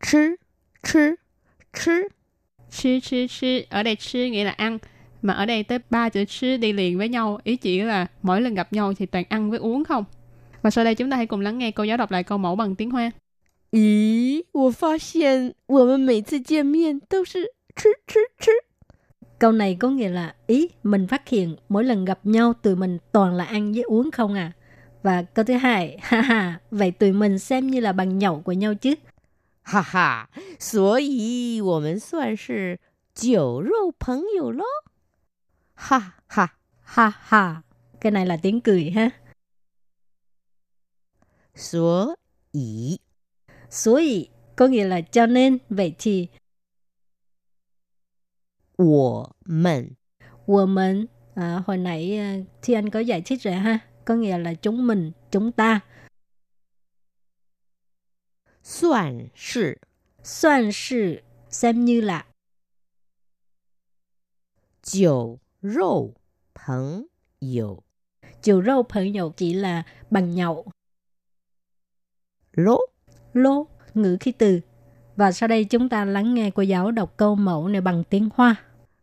吃 ở đây吃 nghĩa là ăn, mà ở đây tới 3 chữ吃 đi liền với nhau, ý chỉ là mỗi lần gặp nhau thì toàn ăn với uống không. Và sau đây chúng ta hãy cùng lắng nghe cô giáo đọc lại câu mẫu bằng tiếng Hoa. Ý, 我发现我们每次见面都是吃吃吃. Câu này có nghĩa là ý, mình phát hiện mỗi lần gặp nhau tụi mình toàn là ăn với uống không à. Và câu thứ hai, ha ha, vậy tụi mình xem như là bằng nhậu của nhau chứ. Ha ha, 所以我们算是酒肉朋友咯. Ha ha, ha ha. Cái này là tiếng cười ha. 所以 có nghĩa là cho nên, vậy thì 我们 hồi nãy thì anh có giải thích rồi ha, có nghĩa là chúng mình, chúng ta. 算是 xem như là. 酒肉朋友 chỉ là bằng nhậu. Lô ngữ khí từ. Và sau đây chúng ta lắng nghe cô giáo đọc câu mẫu này bằng tiếng Hoa.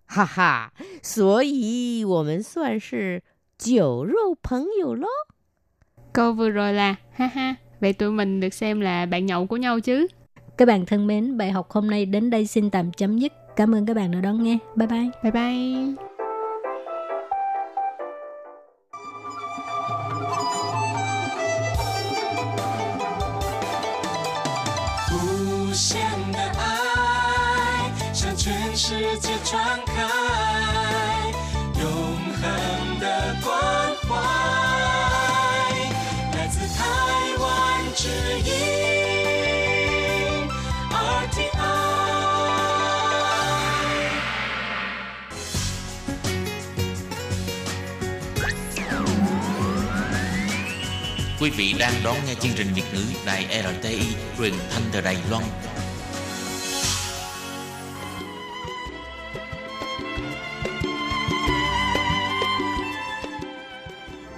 Ha ha, 所以我们算是酒肉朋友咯. Câu vừa rồi là ha ha, vậy tụi mình được xem là bạn nhậu của nhau chứ. Các bạn thân mến, bài học hôm nay đến đây xin tạm chấm dứt. Cảm ơn các bạn đã đón nghe. Bye bye. Bye bye. Quý vị đang đón nghe chương trình Việt ngữ Đài RTI truyền thanh từ Đài Loan.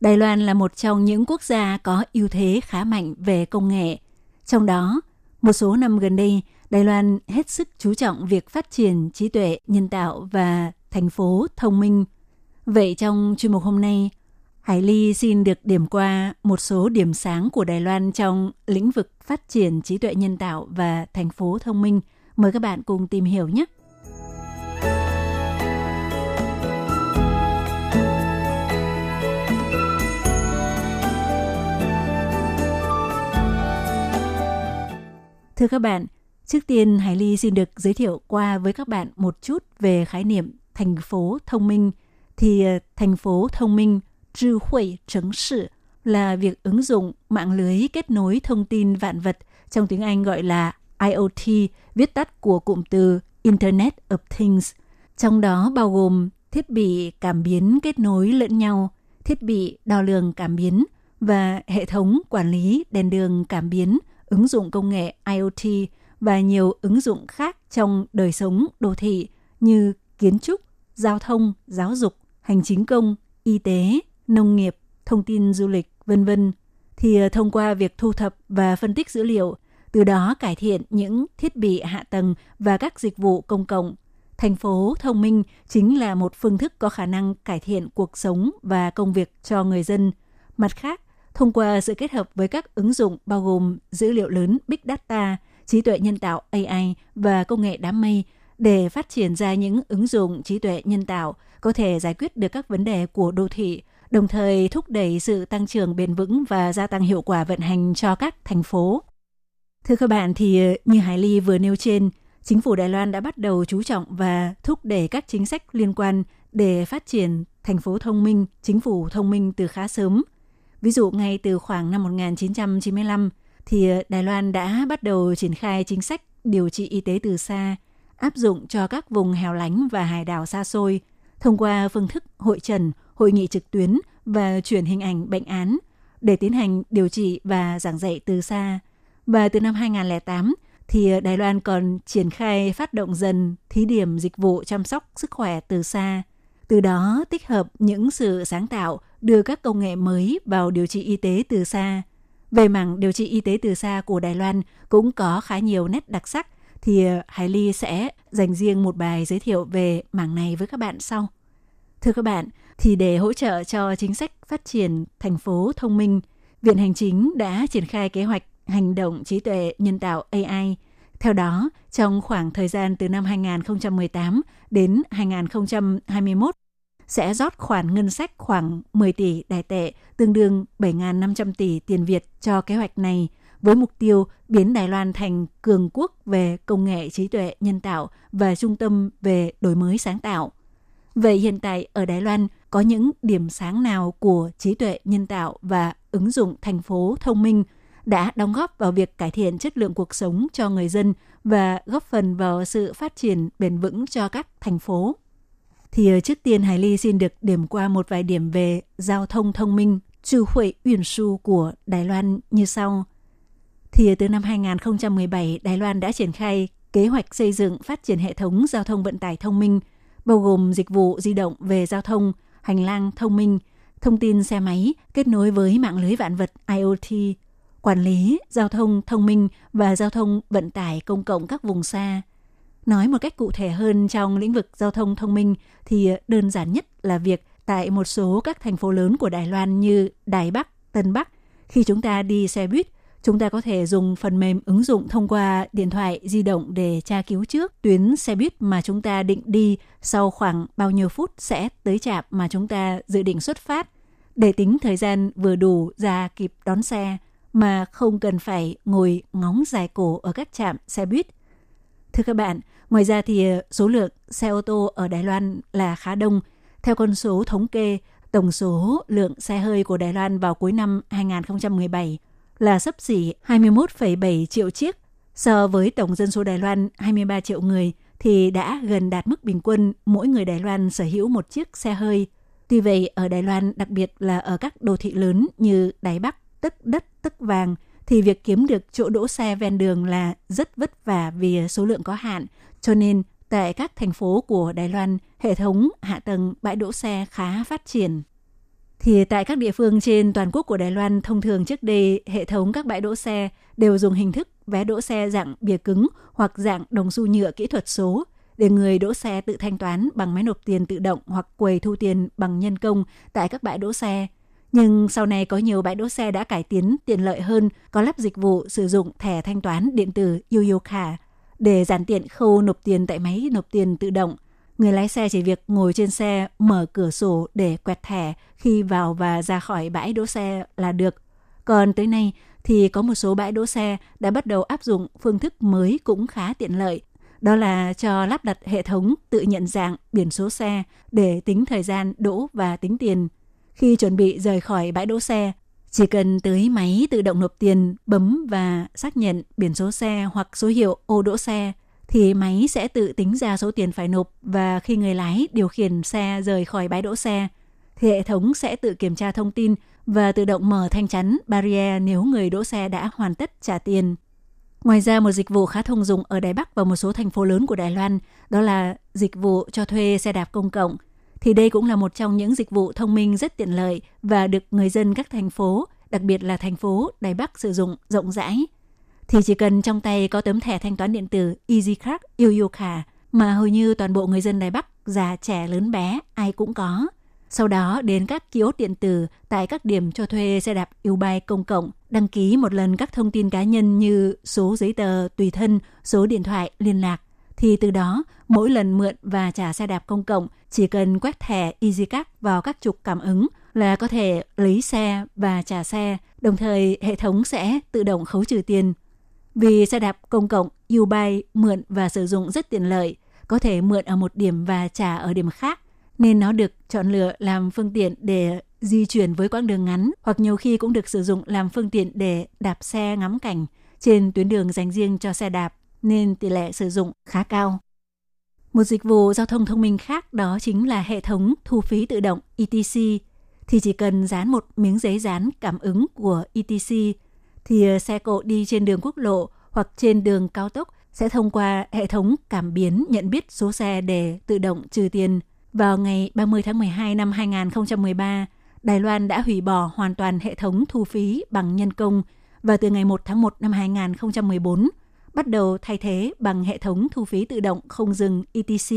Đài Loan là một trong những quốc gia có ưu thế khá mạnh về công nghệ. Trong đó, một số năm gần đây, Đài Loan hết sức chú trọng việc phát triển trí tuệ nhân tạo và thành phố thông minh. Vậy trong chuyên mục hôm nay, Hải Ly xin được điểm qua một số điểm sáng của Đài Loan trong lĩnh vực phát triển trí tuệ nhân tạo và thành phố thông minh. Mời các bạn cùng tìm hiểu nhé. Thưa các bạn, trước tiên Hải Ly xin được giới thiệu qua với các bạn một chút về khái niệm thành phố thông minh. Thì thành phố thông minh, Trí Huệ Trấn Sự, là việc ứng dụng mạng lưới kết nối thông tin vạn vật, trong tiếng Anh gọi là IoT, viết tắt của cụm từ Internet of Things. Trong đó bao gồm thiết bị cảm biến kết nối lẫn nhau, thiết bị đo lường cảm biến và hệ thống quản lý đèn đường cảm biến, ứng dụng công nghệ IoT và nhiều ứng dụng khác trong đời sống đô thị như kiến trúc, giao thông, giáo dục, hành chính công, y tế, nông nghiệp, thông tin du lịch, v.v. Thì thông qua việc thu thập và phân tích dữ liệu, từ đó cải thiện những thiết bị hạ tầng và các dịch vụ công cộng. Thành phố thông minh chính là một phương thức có khả năng cải thiện cuộc sống và công việc cho người dân. Mặt khác, thông qua sự kết hợp với các ứng dụng bao gồm dữ liệu lớn Big Data, trí tuệ nhân tạo AI và công nghệ đám mây để phát triển ra những ứng dụng trí tuệ nhân tạo có thể giải quyết được các vấn đề của đô thị, đồng thời thúc đẩy sự tăng trưởng bền vững và gia tăng hiệu quả vận hành cho các thành phố. Thưa các bạn, thì như Hải Ly vừa nêu trên, chính phủ Đài Loan đã bắt đầu chú trọng và thúc đẩy các chính sách liên quan để phát triển thành phố thông minh, chính phủ thông minh từ khá sớm. Ví dụ ngay từ khoảng năm 1995, thì Đài Loan đã bắt đầu triển khai chính sách điều trị y tế từ xa, áp dụng cho các vùng hẻo lánh và hải đảo xa xôi, thông qua phương thức hội trần, hội nghị trực tuyến và chuyển hình ảnh bệnh án để tiến hành điều trị và giảng dạy từ xa. Và từ năm 2008, thì Đài Loan còn triển khai phát động dần thí điểm dịch vụ chăm sóc sức khỏe từ xa. Từ đó tích hợp những sự sáng tạo đưa các công nghệ mới vào điều trị y tế từ xa. Về mảng điều trị y tế từ xa của Đài Loan cũng có khá nhiều nét đặc sắc, thì Hải Ly sẽ dành riêng một bài giới thiệu về mảng này với các bạn sau. Thưa các bạn, thì để hỗ trợ cho chính sách phát triển thành phố thông minh, Viện Hành Chính đã triển khai kế hoạch hành động trí tuệ nhân tạo AI. Theo đó, trong khoảng thời gian từ năm 2018 đến 2021, sẽ rót khoản ngân sách khoảng 10 tỷ Đài tệ, tương đương 7.500 tỷ tiền Việt cho kế hoạch này, với mục tiêu biến Đài Loan thành cường quốc về công nghệ trí tuệ nhân tạo và trung tâm về đổi mới sáng tạo. Vậy hiện tại ở Đài Loan có những điểm sáng nào của trí tuệ nhân tạo và ứng dụng thành phố thông minh đã đóng góp vào việc cải thiện chất lượng cuộc sống cho người dân và góp phần vào sự phát triển bền vững cho các thành phố? Thì trước tiên Hải Ly xin được điểm qua một vài điểm về giao thông thông minh, Trí Huệ Uyển Su của Đài Loan như sau. Thì từ năm 2017, Đài Loan đã triển khai kế hoạch xây dựng phát triển hệ thống giao thông vận tải thông minh, bao gồm dịch vụ di động về giao thông, hành lang thông minh, thông tin xe máy kết nối với mạng lưới vạn vật IoT, quản lý giao thông thông minh và giao thông vận tải công cộng các vùng xa. Nói một cách cụ thể hơn, trong lĩnh vực giao thông thông minh thì đơn giản nhất là việc tại một số các thành phố lớn của Đài Loan như Đài Bắc, Tân Bắc, khi chúng ta đi xe buýt, chúng ta có thể dùng phần mềm ứng dụng thông qua điện thoại di động để tra cứu trước tuyến xe buýt mà chúng ta định đi sau khoảng bao nhiêu phút sẽ tới trạm mà chúng ta dự định xuất phát, để tính thời gian vừa đủ ra kịp đón xe. mà không cần phải ngồi ngóng dài cổ ở các trạm xe buýt. Thưa các bạn, ngoài ra thì số lượng xe ô tô ở Đài Loan là khá đông. Theo con số thống kê, tổng số lượng xe hơi của Đài Loan vào cuối năm 2017 là xấp xỉ 21,7 triệu chiếc. So với tổng dân số Đài Loan 23 triệu người thì đã gần đạt mức bình quân mỗi người Đài Loan sở hữu một chiếc xe hơi. Tuy vậy, ở Đài Loan, đặc biệt là ở các đô thị lớn như Đài Bắc, tức đất, tức vàng, thì việc kiếm được chỗ đỗ xe ven đường là rất vất vả vì số lượng có hạn. Cho nên, tại các thành phố của Đài Loan, hệ thống hạ tầng bãi đỗ xe khá phát triển. Thì tại các địa phương trên toàn quốc của Đài Loan, thông thường trước đây, hệ thống các bãi đỗ xe đều dùng hình thức vé đỗ xe dạng bìa cứng hoặc dạng đồng xu nhựa kỹ thuật số, để người đỗ xe tự thanh toán bằng máy nộp tiền tự động hoặc quầy thu tiền bằng nhân công tại các bãi đỗ xe. Nhưng sau này có nhiều bãi đỗ xe đã cải tiến tiện lợi hơn, có lắp dịch vụ sử dụng thẻ thanh toán điện tử YouBike để giản tiện khâu nộp tiền tại máy nộp tiền tự động. Người lái xe chỉ việc ngồi trên xe, mở cửa sổ để quẹt thẻ khi vào và ra khỏi bãi đỗ xe là được. Còn tới nay thì có một số bãi đỗ xe đã bắt đầu áp dụng phương thức mới cũng khá tiện lợi. Đó là cho lắp đặt hệ thống tự nhận dạng biển số xe để tính thời gian đỗ và tính tiền. Khi chuẩn bị rời khỏi bãi đỗ xe, chỉ cần tới máy tự động nộp tiền, bấm và xác nhận biển số xe hoặc số hiệu ô đỗ xe, thì máy sẽ tự tính ra số tiền phải nộp, và khi người lái điều khiển xe rời khỏi bãi đỗ xe, thì hệ thống sẽ tự kiểm tra thông tin và tự động mở thanh chắn barrier nếu người đỗ xe đã hoàn tất trả tiền. Ngoài ra, một dịch vụ khá thông dụng ở Đài Bắc và một số thành phố lớn của Đài Loan, đó là dịch vụ cho thuê xe đạp công cộng. Thì đây cũng là một trong những dịch vụ thông minh rất tiện lợi và được người dân các thành phố, đặc biệt là thành phố Đài Bắc sử dụng rộng rãi. Thì chỉ cần trong tay có tấm thẻ thanh toán điện tử EasyCard, YouBike mà hầu như toàn bộ người dân Đài Bắc, già trẻ lớn bé, ai cũng có. Sau đó đến các kiosk điện tử tại các điểm cho thuê xe đạp YouBike công cộng, đăng ký một lần các thông tin cá nhân như số giấy tờ tùy thân, số điện thoại liên lạc. Thì từ đó, mỗi lần mượn và trả xe đạp công cộng, chỉ cần quét thẻ EasyCard vào các trục cảm ứng là có thể lấy xe và trả xe, đồng thời hệ thống sẽ tự động khấu trừ tiền. Vì xe đạp công cộng, YouBike mượn và sử dụng rất tiện lợi, có thể mượn ở một điểm và trả ở điểm khác, nên nó được chọn lựa làm phương tiện để di chuyển với quãng đường ngắn, hoặc nhiều khi cũng được sử dụng làm phương tiện để đạp xe ngắm cảnh trên tuyến đường dành riêng cho xe đạp, nên tỷ lệ sử dụng khá cao. Một dịch vụ giao thông thông minh khác đó chính là hệ thống thu phí tự động ETC. Thì chỉ cần dán một miếng giấy dán cảm ứng của ETC, thì xe cộ đi trên đường quốc lộ hoặc trên đường cao tốc sẽ thông qua hệ thống cảm biến nhận biết số xe để tự động trừ tiền. Vào ngày 30 tháng 12 năm 2013, Đài Loan đã hủy bỏ hoàn toàn hệ thống thu phí bằng nhân công và từ ngày 1 tháng 1 năm 2014, bắt đầu thay thế bằng hệ thống thu phí tự động không dừng ETC.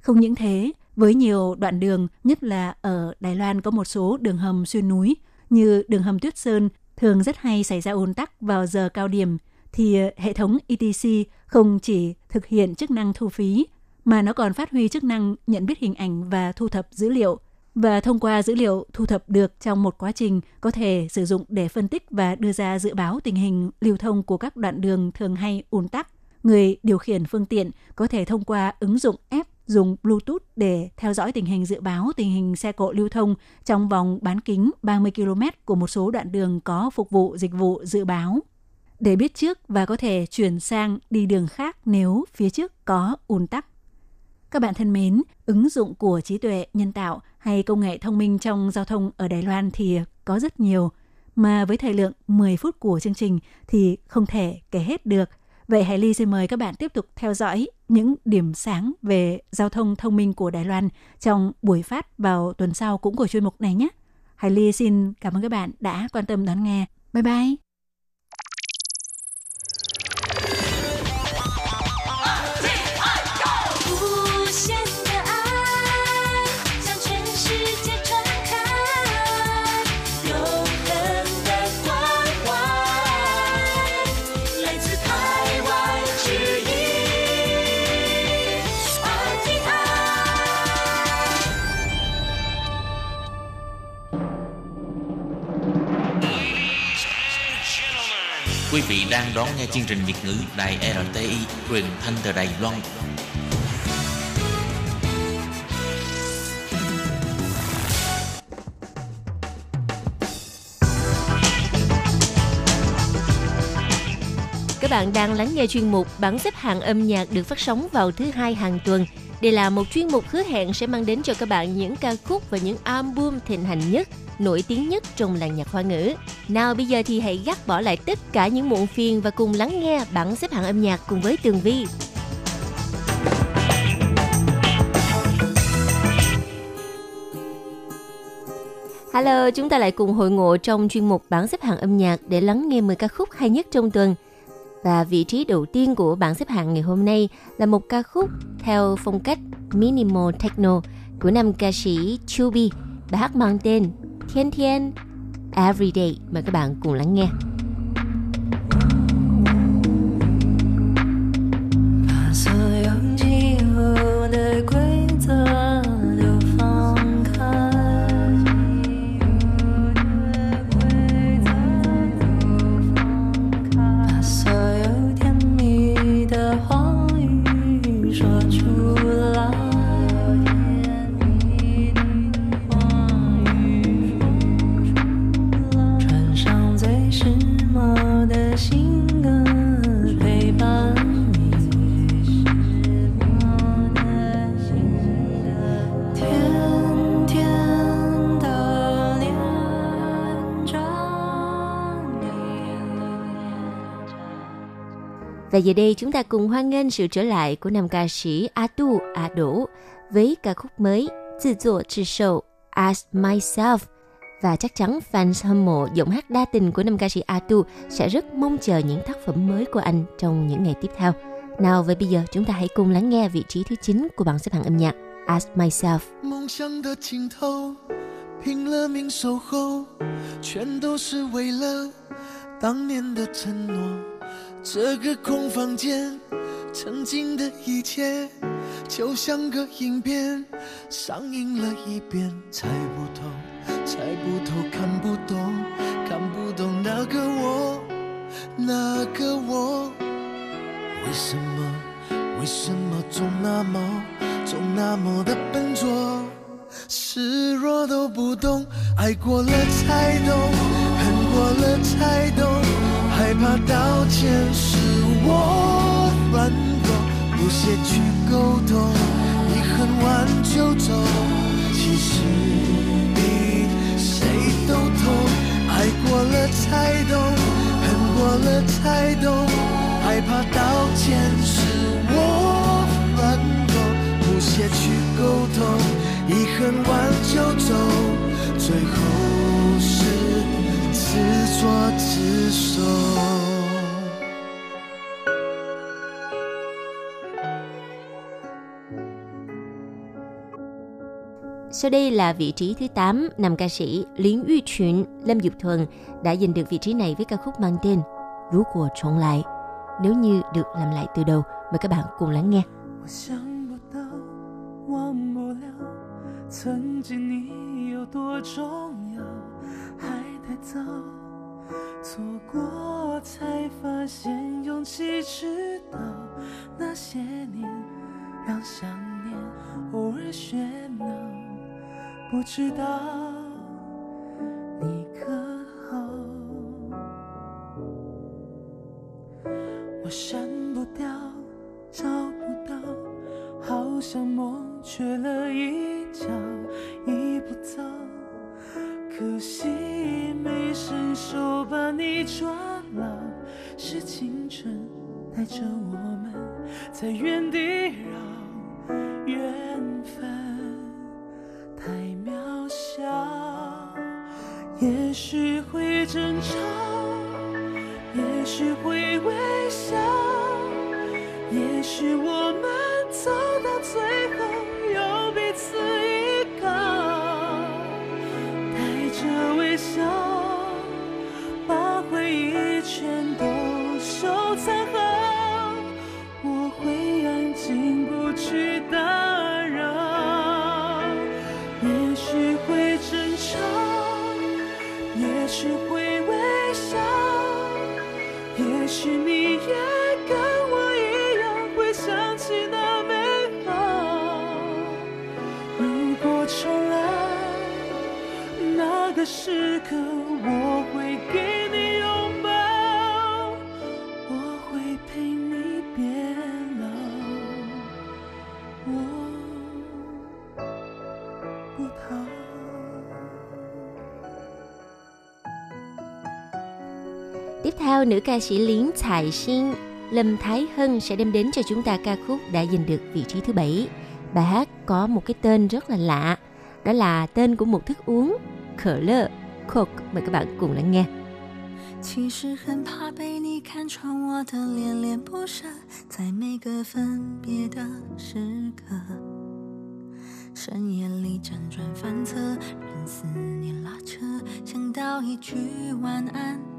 Không những thế, với nhiều đoạn đường, nhất là ở Đài Loan có một số đường hầm xuyên núi như đường hầm Tuyết Sơn, thường rất hay xảy ra ùn tắc vào giờ cao điểm, thì hệ thống ETC không chỉ thực hiện chức năng thu phí, mà nó còn phát huy chức năng nhận biết hình ảnh và thu thập dữ liệu. Và thông qua dữ liệu thu thập được trong một quá trình có thể sử dụng để phân tích và đưa ra dự báo tình hình lưu thông của các đoạn đường thường hay ùn tắc. Người điều khiển phương tiện có thể thông qua ứng dụng app dùng Bluetooth để theo dõi tình hình, dự báo tình hình xe cộ lưu thông trong vòng bán kính 30 km của một số đoạn đường có phục vụ dịch vụ dự báo, để biết trước và có thể chuyển sang đi đường khác nếu phía trước có ùn tắc. Các bạn thân mến, ứng dụng của trí tuệ nhân tạo hay công nghệ thông minh trong giao thông ở Đài Loan thì có rất nhiều, mà với thời lượng 10 phút của chương trình thì không thể kể hết được. Vậy Hải Ly xin mời các bạn tiếp tục theo dõi những điểm sáng về giao thông thông minh của Đài Loan trong buổi phát vào tuần sau cũng của chuyên mục này nhé. Hải Ly xin cảm ơn các bạn đã quan tâm đón nghe. Bye bye! Quý vị đang đón nghe chương trình Việt ngữ Đài RTI, truyền thanh từ Đài Loan. Các bạn đang lắng nghe chuyên mục bảng xếp hạng âm nhạc được phát sóng vào thứ Hai hàng tuần. Đây là một chuyên mục hứa hẹn sẽ mang đến cho các bạn những ca khúc và những album thịnh hành nhất, nổi tiếng nhất trong làng nhạc Hoa ngữ. Nào bây giờ thì hãy gác bỏ lại tất cả những muộn phiền và cùng lắng nghe bảng xếp hạng âm nhạc cùng với Tường Vi. Hello, chúng ta lại cùng hội ngộ trong chuyên mục bảng xếp hạng âm nhạc để lắng nghe 10 ca khúc hay nhất trong tuần. Và vị trí đầu tiên của bảng xếp hạng ngày hôm nay là một ca khúc theo phong cách minimal techno của nam ca sĩ Chubi. Bài hát mang tên Thiên Thiên Everyday. Mời các bạn cùng lắng nghe. Và giờ đây chúng ta cùng hoan nghênh sự trở lại của nam ca sĩ A Đỗ với ca khúc mới Tự作自受As Myself. Và chắc chắn fans hâm mộ giọng hát đa tình của nam ca sĩ A2 sẽ rất mong chờ những tác phẩm mới của anh trong những ngày tiếp theo. Nào vậy bây giờ chúng ta hãy cùng lắng nghe vị trí thứ 9 của bảng xếp hạng âm nhạc As Myself. Mộng sang đã chinh thâu, bình lơ mình sầu khâu, chuyện đâu sự vây lơ, đăng niên đã chân nô. 这个空房间 曾经的一切 就像个影片 上映了一遍 猜不透 猜不透 看不懂 看不懂 那个我 那个我 为什么 为什么 总那么 总那么的笨拙 示弱都不懂 爱过了才懂 恨过了才懂 害怕道歉是我软弱 不屑去沟通 你很晚就走 其实比谁都痛 爱过了才懂 恨过了才懂 害怕道歉是我软弱 不屑去沟通 你很晚就走 最后是自作自受 Sau đây là vị trí thứ 8, nam ca sĩ Liên Uy chuyển Lâm Duy Thuần đã giành được vị trí này với ca khúc mang tên Rú Cuộc Trọng Lại. Nếu như được làm lại từ đầu, mời các bạn cùng lắng nghe. 我想不到忘不了曾经你有多重要，还太早错过才发现勇气知道那些年让想念偶尔喧闹，不知道你可好，我想不掉找不到好像梦缺了一脚一步走 可惜没伸手把你抓牢，是青春太折磨们，才原地绕远飞，太渺小，也许会争吵，也许会微笑，也许我们走到最后。 也许会微笑 Tiếp theo, nữ ca sĩ Lý Tải Tâm, Lâm Thái Hưng sẽ đem đến cho chúng ta ca khúc đã giành được vị trí thứ 7. Bài hát có một cái tên rất là lạ, đó là tên của một thức uống, khở lơ, Coke. Mời các bạn cùng lắng nghe.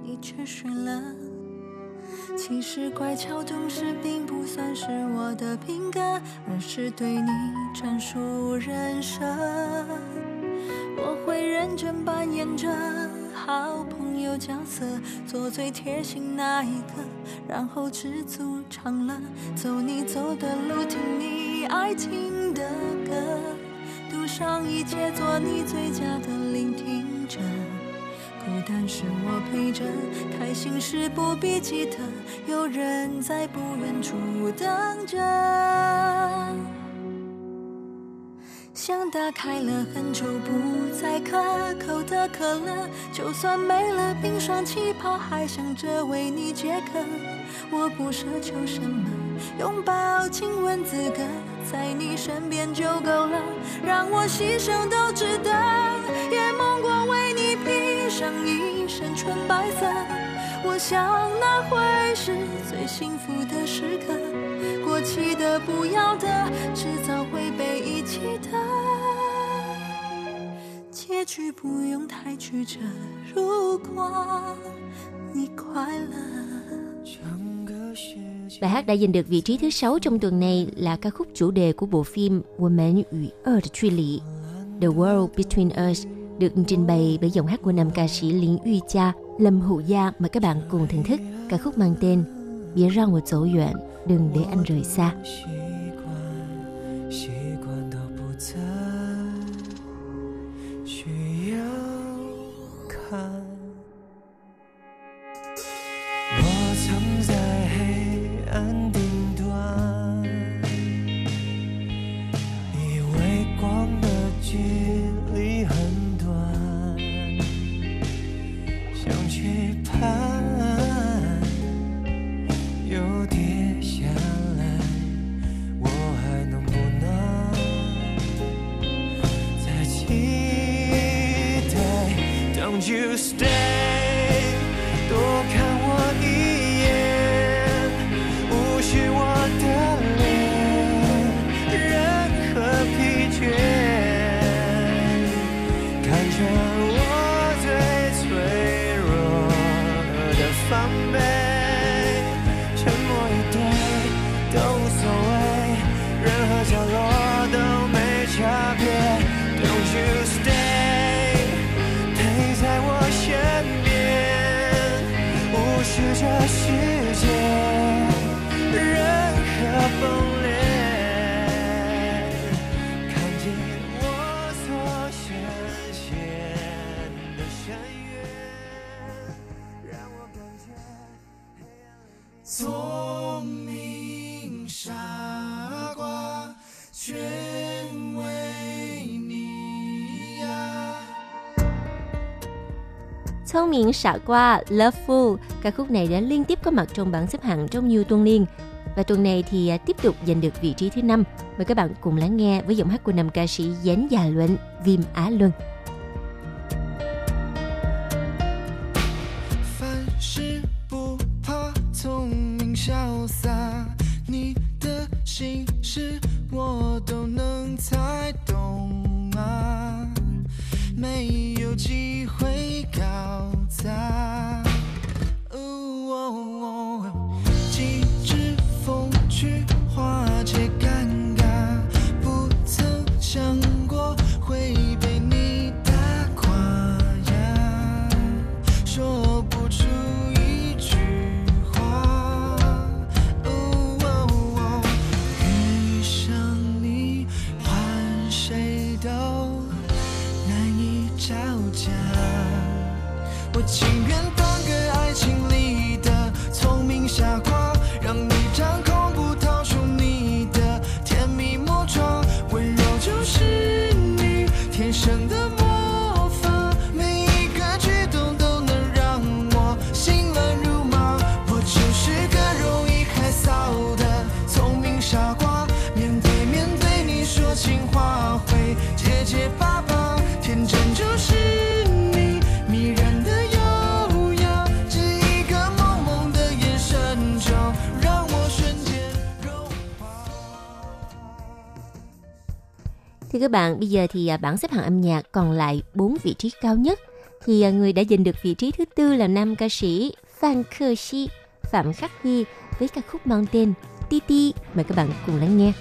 你却睡了 孤单是我陪着 上一身纯白色 Bài hát đã giành được vị trí thứ 6 trong tuần này là ca khúc chủ đề của bộ phim Woman Who Earth Truly, The World Between Us, được trình bày bởi giọng hát của nam ca sĩ Liên Uy Cha, Lâm Hữu Gia. Mời các bạn cùng thưởng thức ca khúc mang tên Bia Răng Một Dấu Duyện, Đừng Để Anh Rời Xa. Thông miệng xả qua Loveful, ca khúc này đã liên tiếp có mặt trong bảng xếp hạng trong nhiều tuần liền. Và tuần này thì tiếp tục giành được vị trí thứ 5. Mời các bạn cùng lắng nghe với giọng hát của nam ca sĩ Dán Già Luận, Viêm Á Luân. Thưa các bạn, bây giờ thì bảng xếp hạng âm nhạc còn lại 4 vị trí cao nhất. Thì người đã giành được vị trí thứ tư là nam ca sĩ Phan Khơ Sĩ, Phạm Khắc Huy với ca khúc mang tên Ti Ti. Mời các bạn cùng lắng nghe.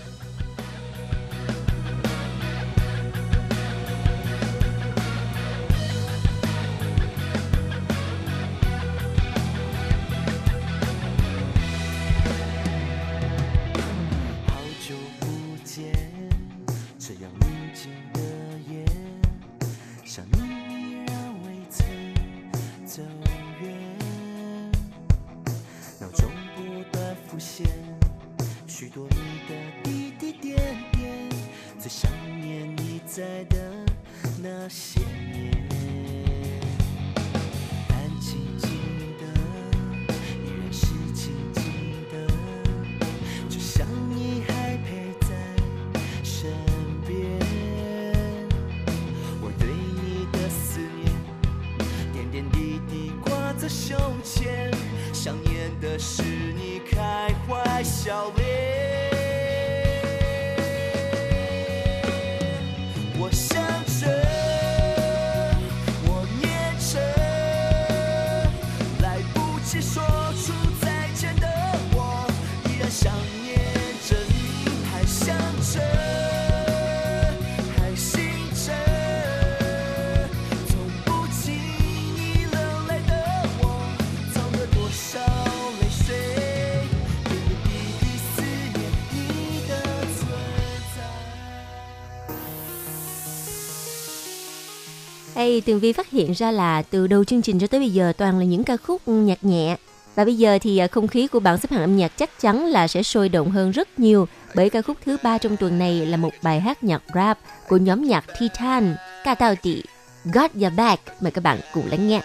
Tường Vi phát hiện ra là từ đầu chương trình cho tới bây giờ toàn là những ca khúc nhạc nhẹ. Và bây giờ thì không khí của bảng xếp hạng âm nhạc chắc chắn là sẽ sôi động hơn rất nhiều, bởi ca khúc thứ 3 trong tuần này là một bài hát nhạc rap của nhóm nhạc Titan, Ca Tao Tị, Got Your Back. Mời các bạn cùng lắng nghe.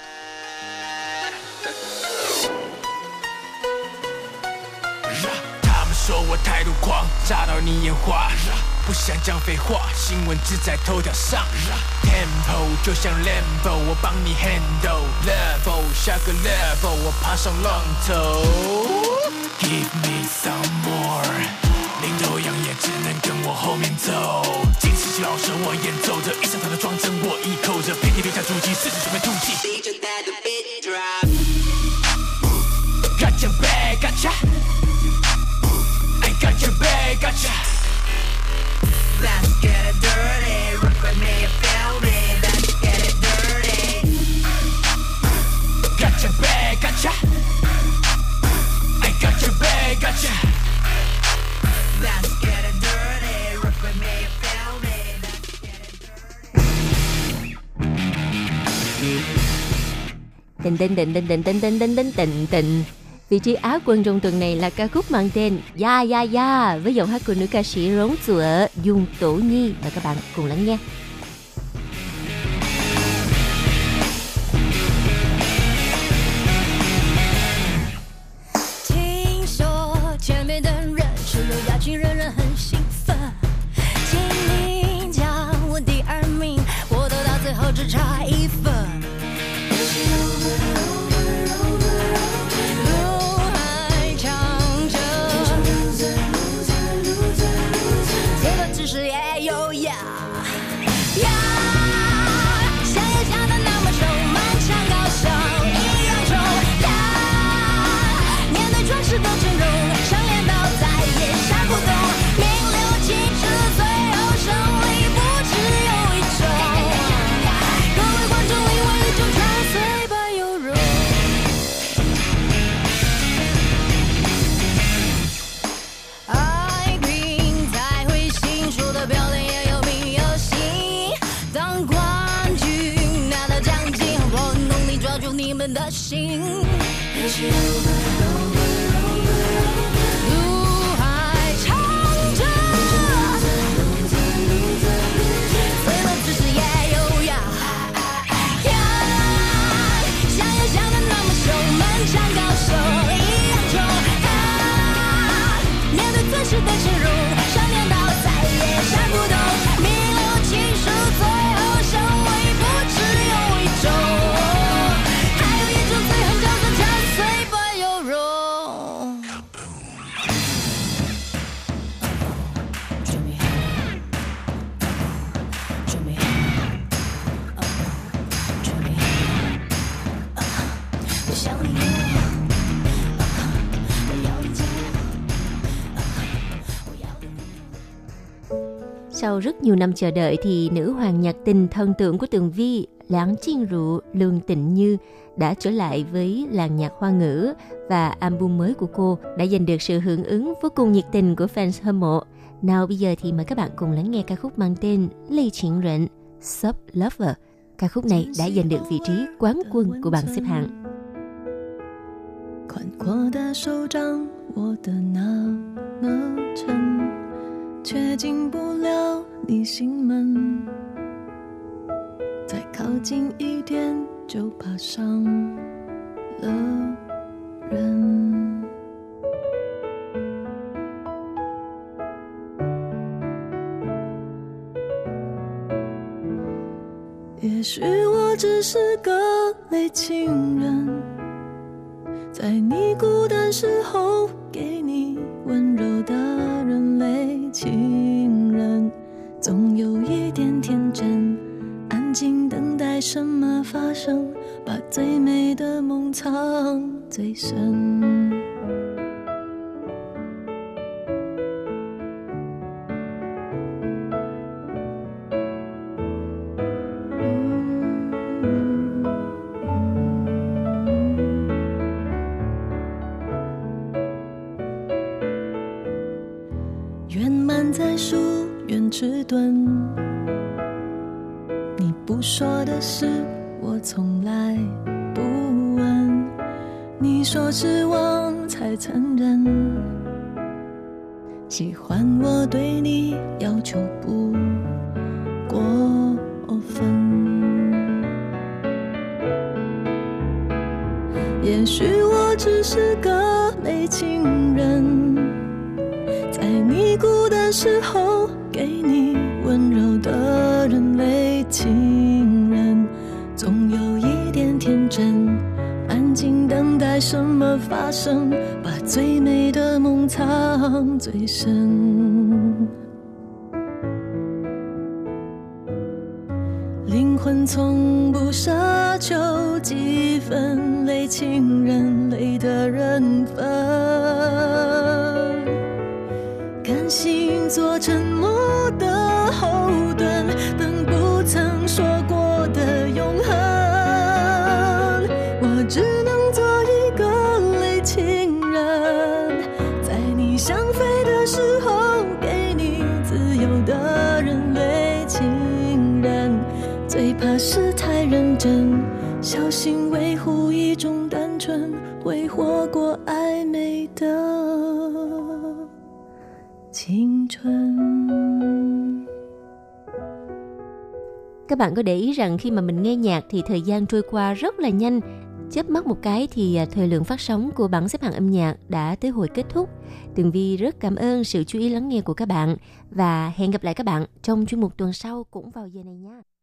不想讲废话 新闻只在头条上 Tempo 就像 Lambo 我帮你 handle Level 下个 level 我爬上浪头 Give me some more 领头羊也只能跟我后面走 惊喜老师我演奏着 一上场的装帧我一扣着 遍地留下足迹 四处准备突击 DJ let the beat drop Got your back, gotcha I got your back, gotcha Let's get it dirty, rock with me and feel me. Let's get it dirty. Got your bag, gotcha. I got your bag, gotcha. Let's get it dirty, rock with me and feel me. Let's get it dirty. Tin tin tin tin tin tin tin tin tin tin tin. Vị trí Á quân trong tuần này là ca khúc mang tên Ya Ya Ya với giọng hát của nữ ca sĩ rống sữa Dung Tổ Nhi. Và các bạn cùng lắng nghe. It's you over and over Sau rất nhiều năm chờ đợi thì nữ hoàng nhạc tình thần tượng của Tường Vi, Lãng Chiên Rượu Lương Tịnh Như đã trở lại với làng nhạc Hoa ngữ và album mới của cô đã giành được sự hưởng ứng vô cùng nhiệt tình của fans hâm mộ. Nào bây giờ thì mời các bạn cùng lắng nghe ca khúc mang tên Lê Chuyển Rện, Sub Lover. Ca khúc này đã giành được vị trí quán quân của bảng xếp hạng. 宽阔的手掌握得那么深，却进不了你心门，再靠近一点就爬上了人。 也许我只是个累情人，在你孤单时候给你温柔的人，累情人总有一点天真，安静等待什么发生，把最美的梦藏最深。 Các bạn có để ý rằng khi mà mình nghe nhạc thì thời gian trôi qua rất là nhanh. Chớp mắt một cái thì thời lượng phát sóng của bảng xếp hạng âm nhạc đã tới hồi kết thúc. Tường Vi rất cảm ơn sự chú ý lắng nghe của các bạn và hẹn gặp lại các bạn trong chuyên mục tuần sau cũng vào giờ này nha.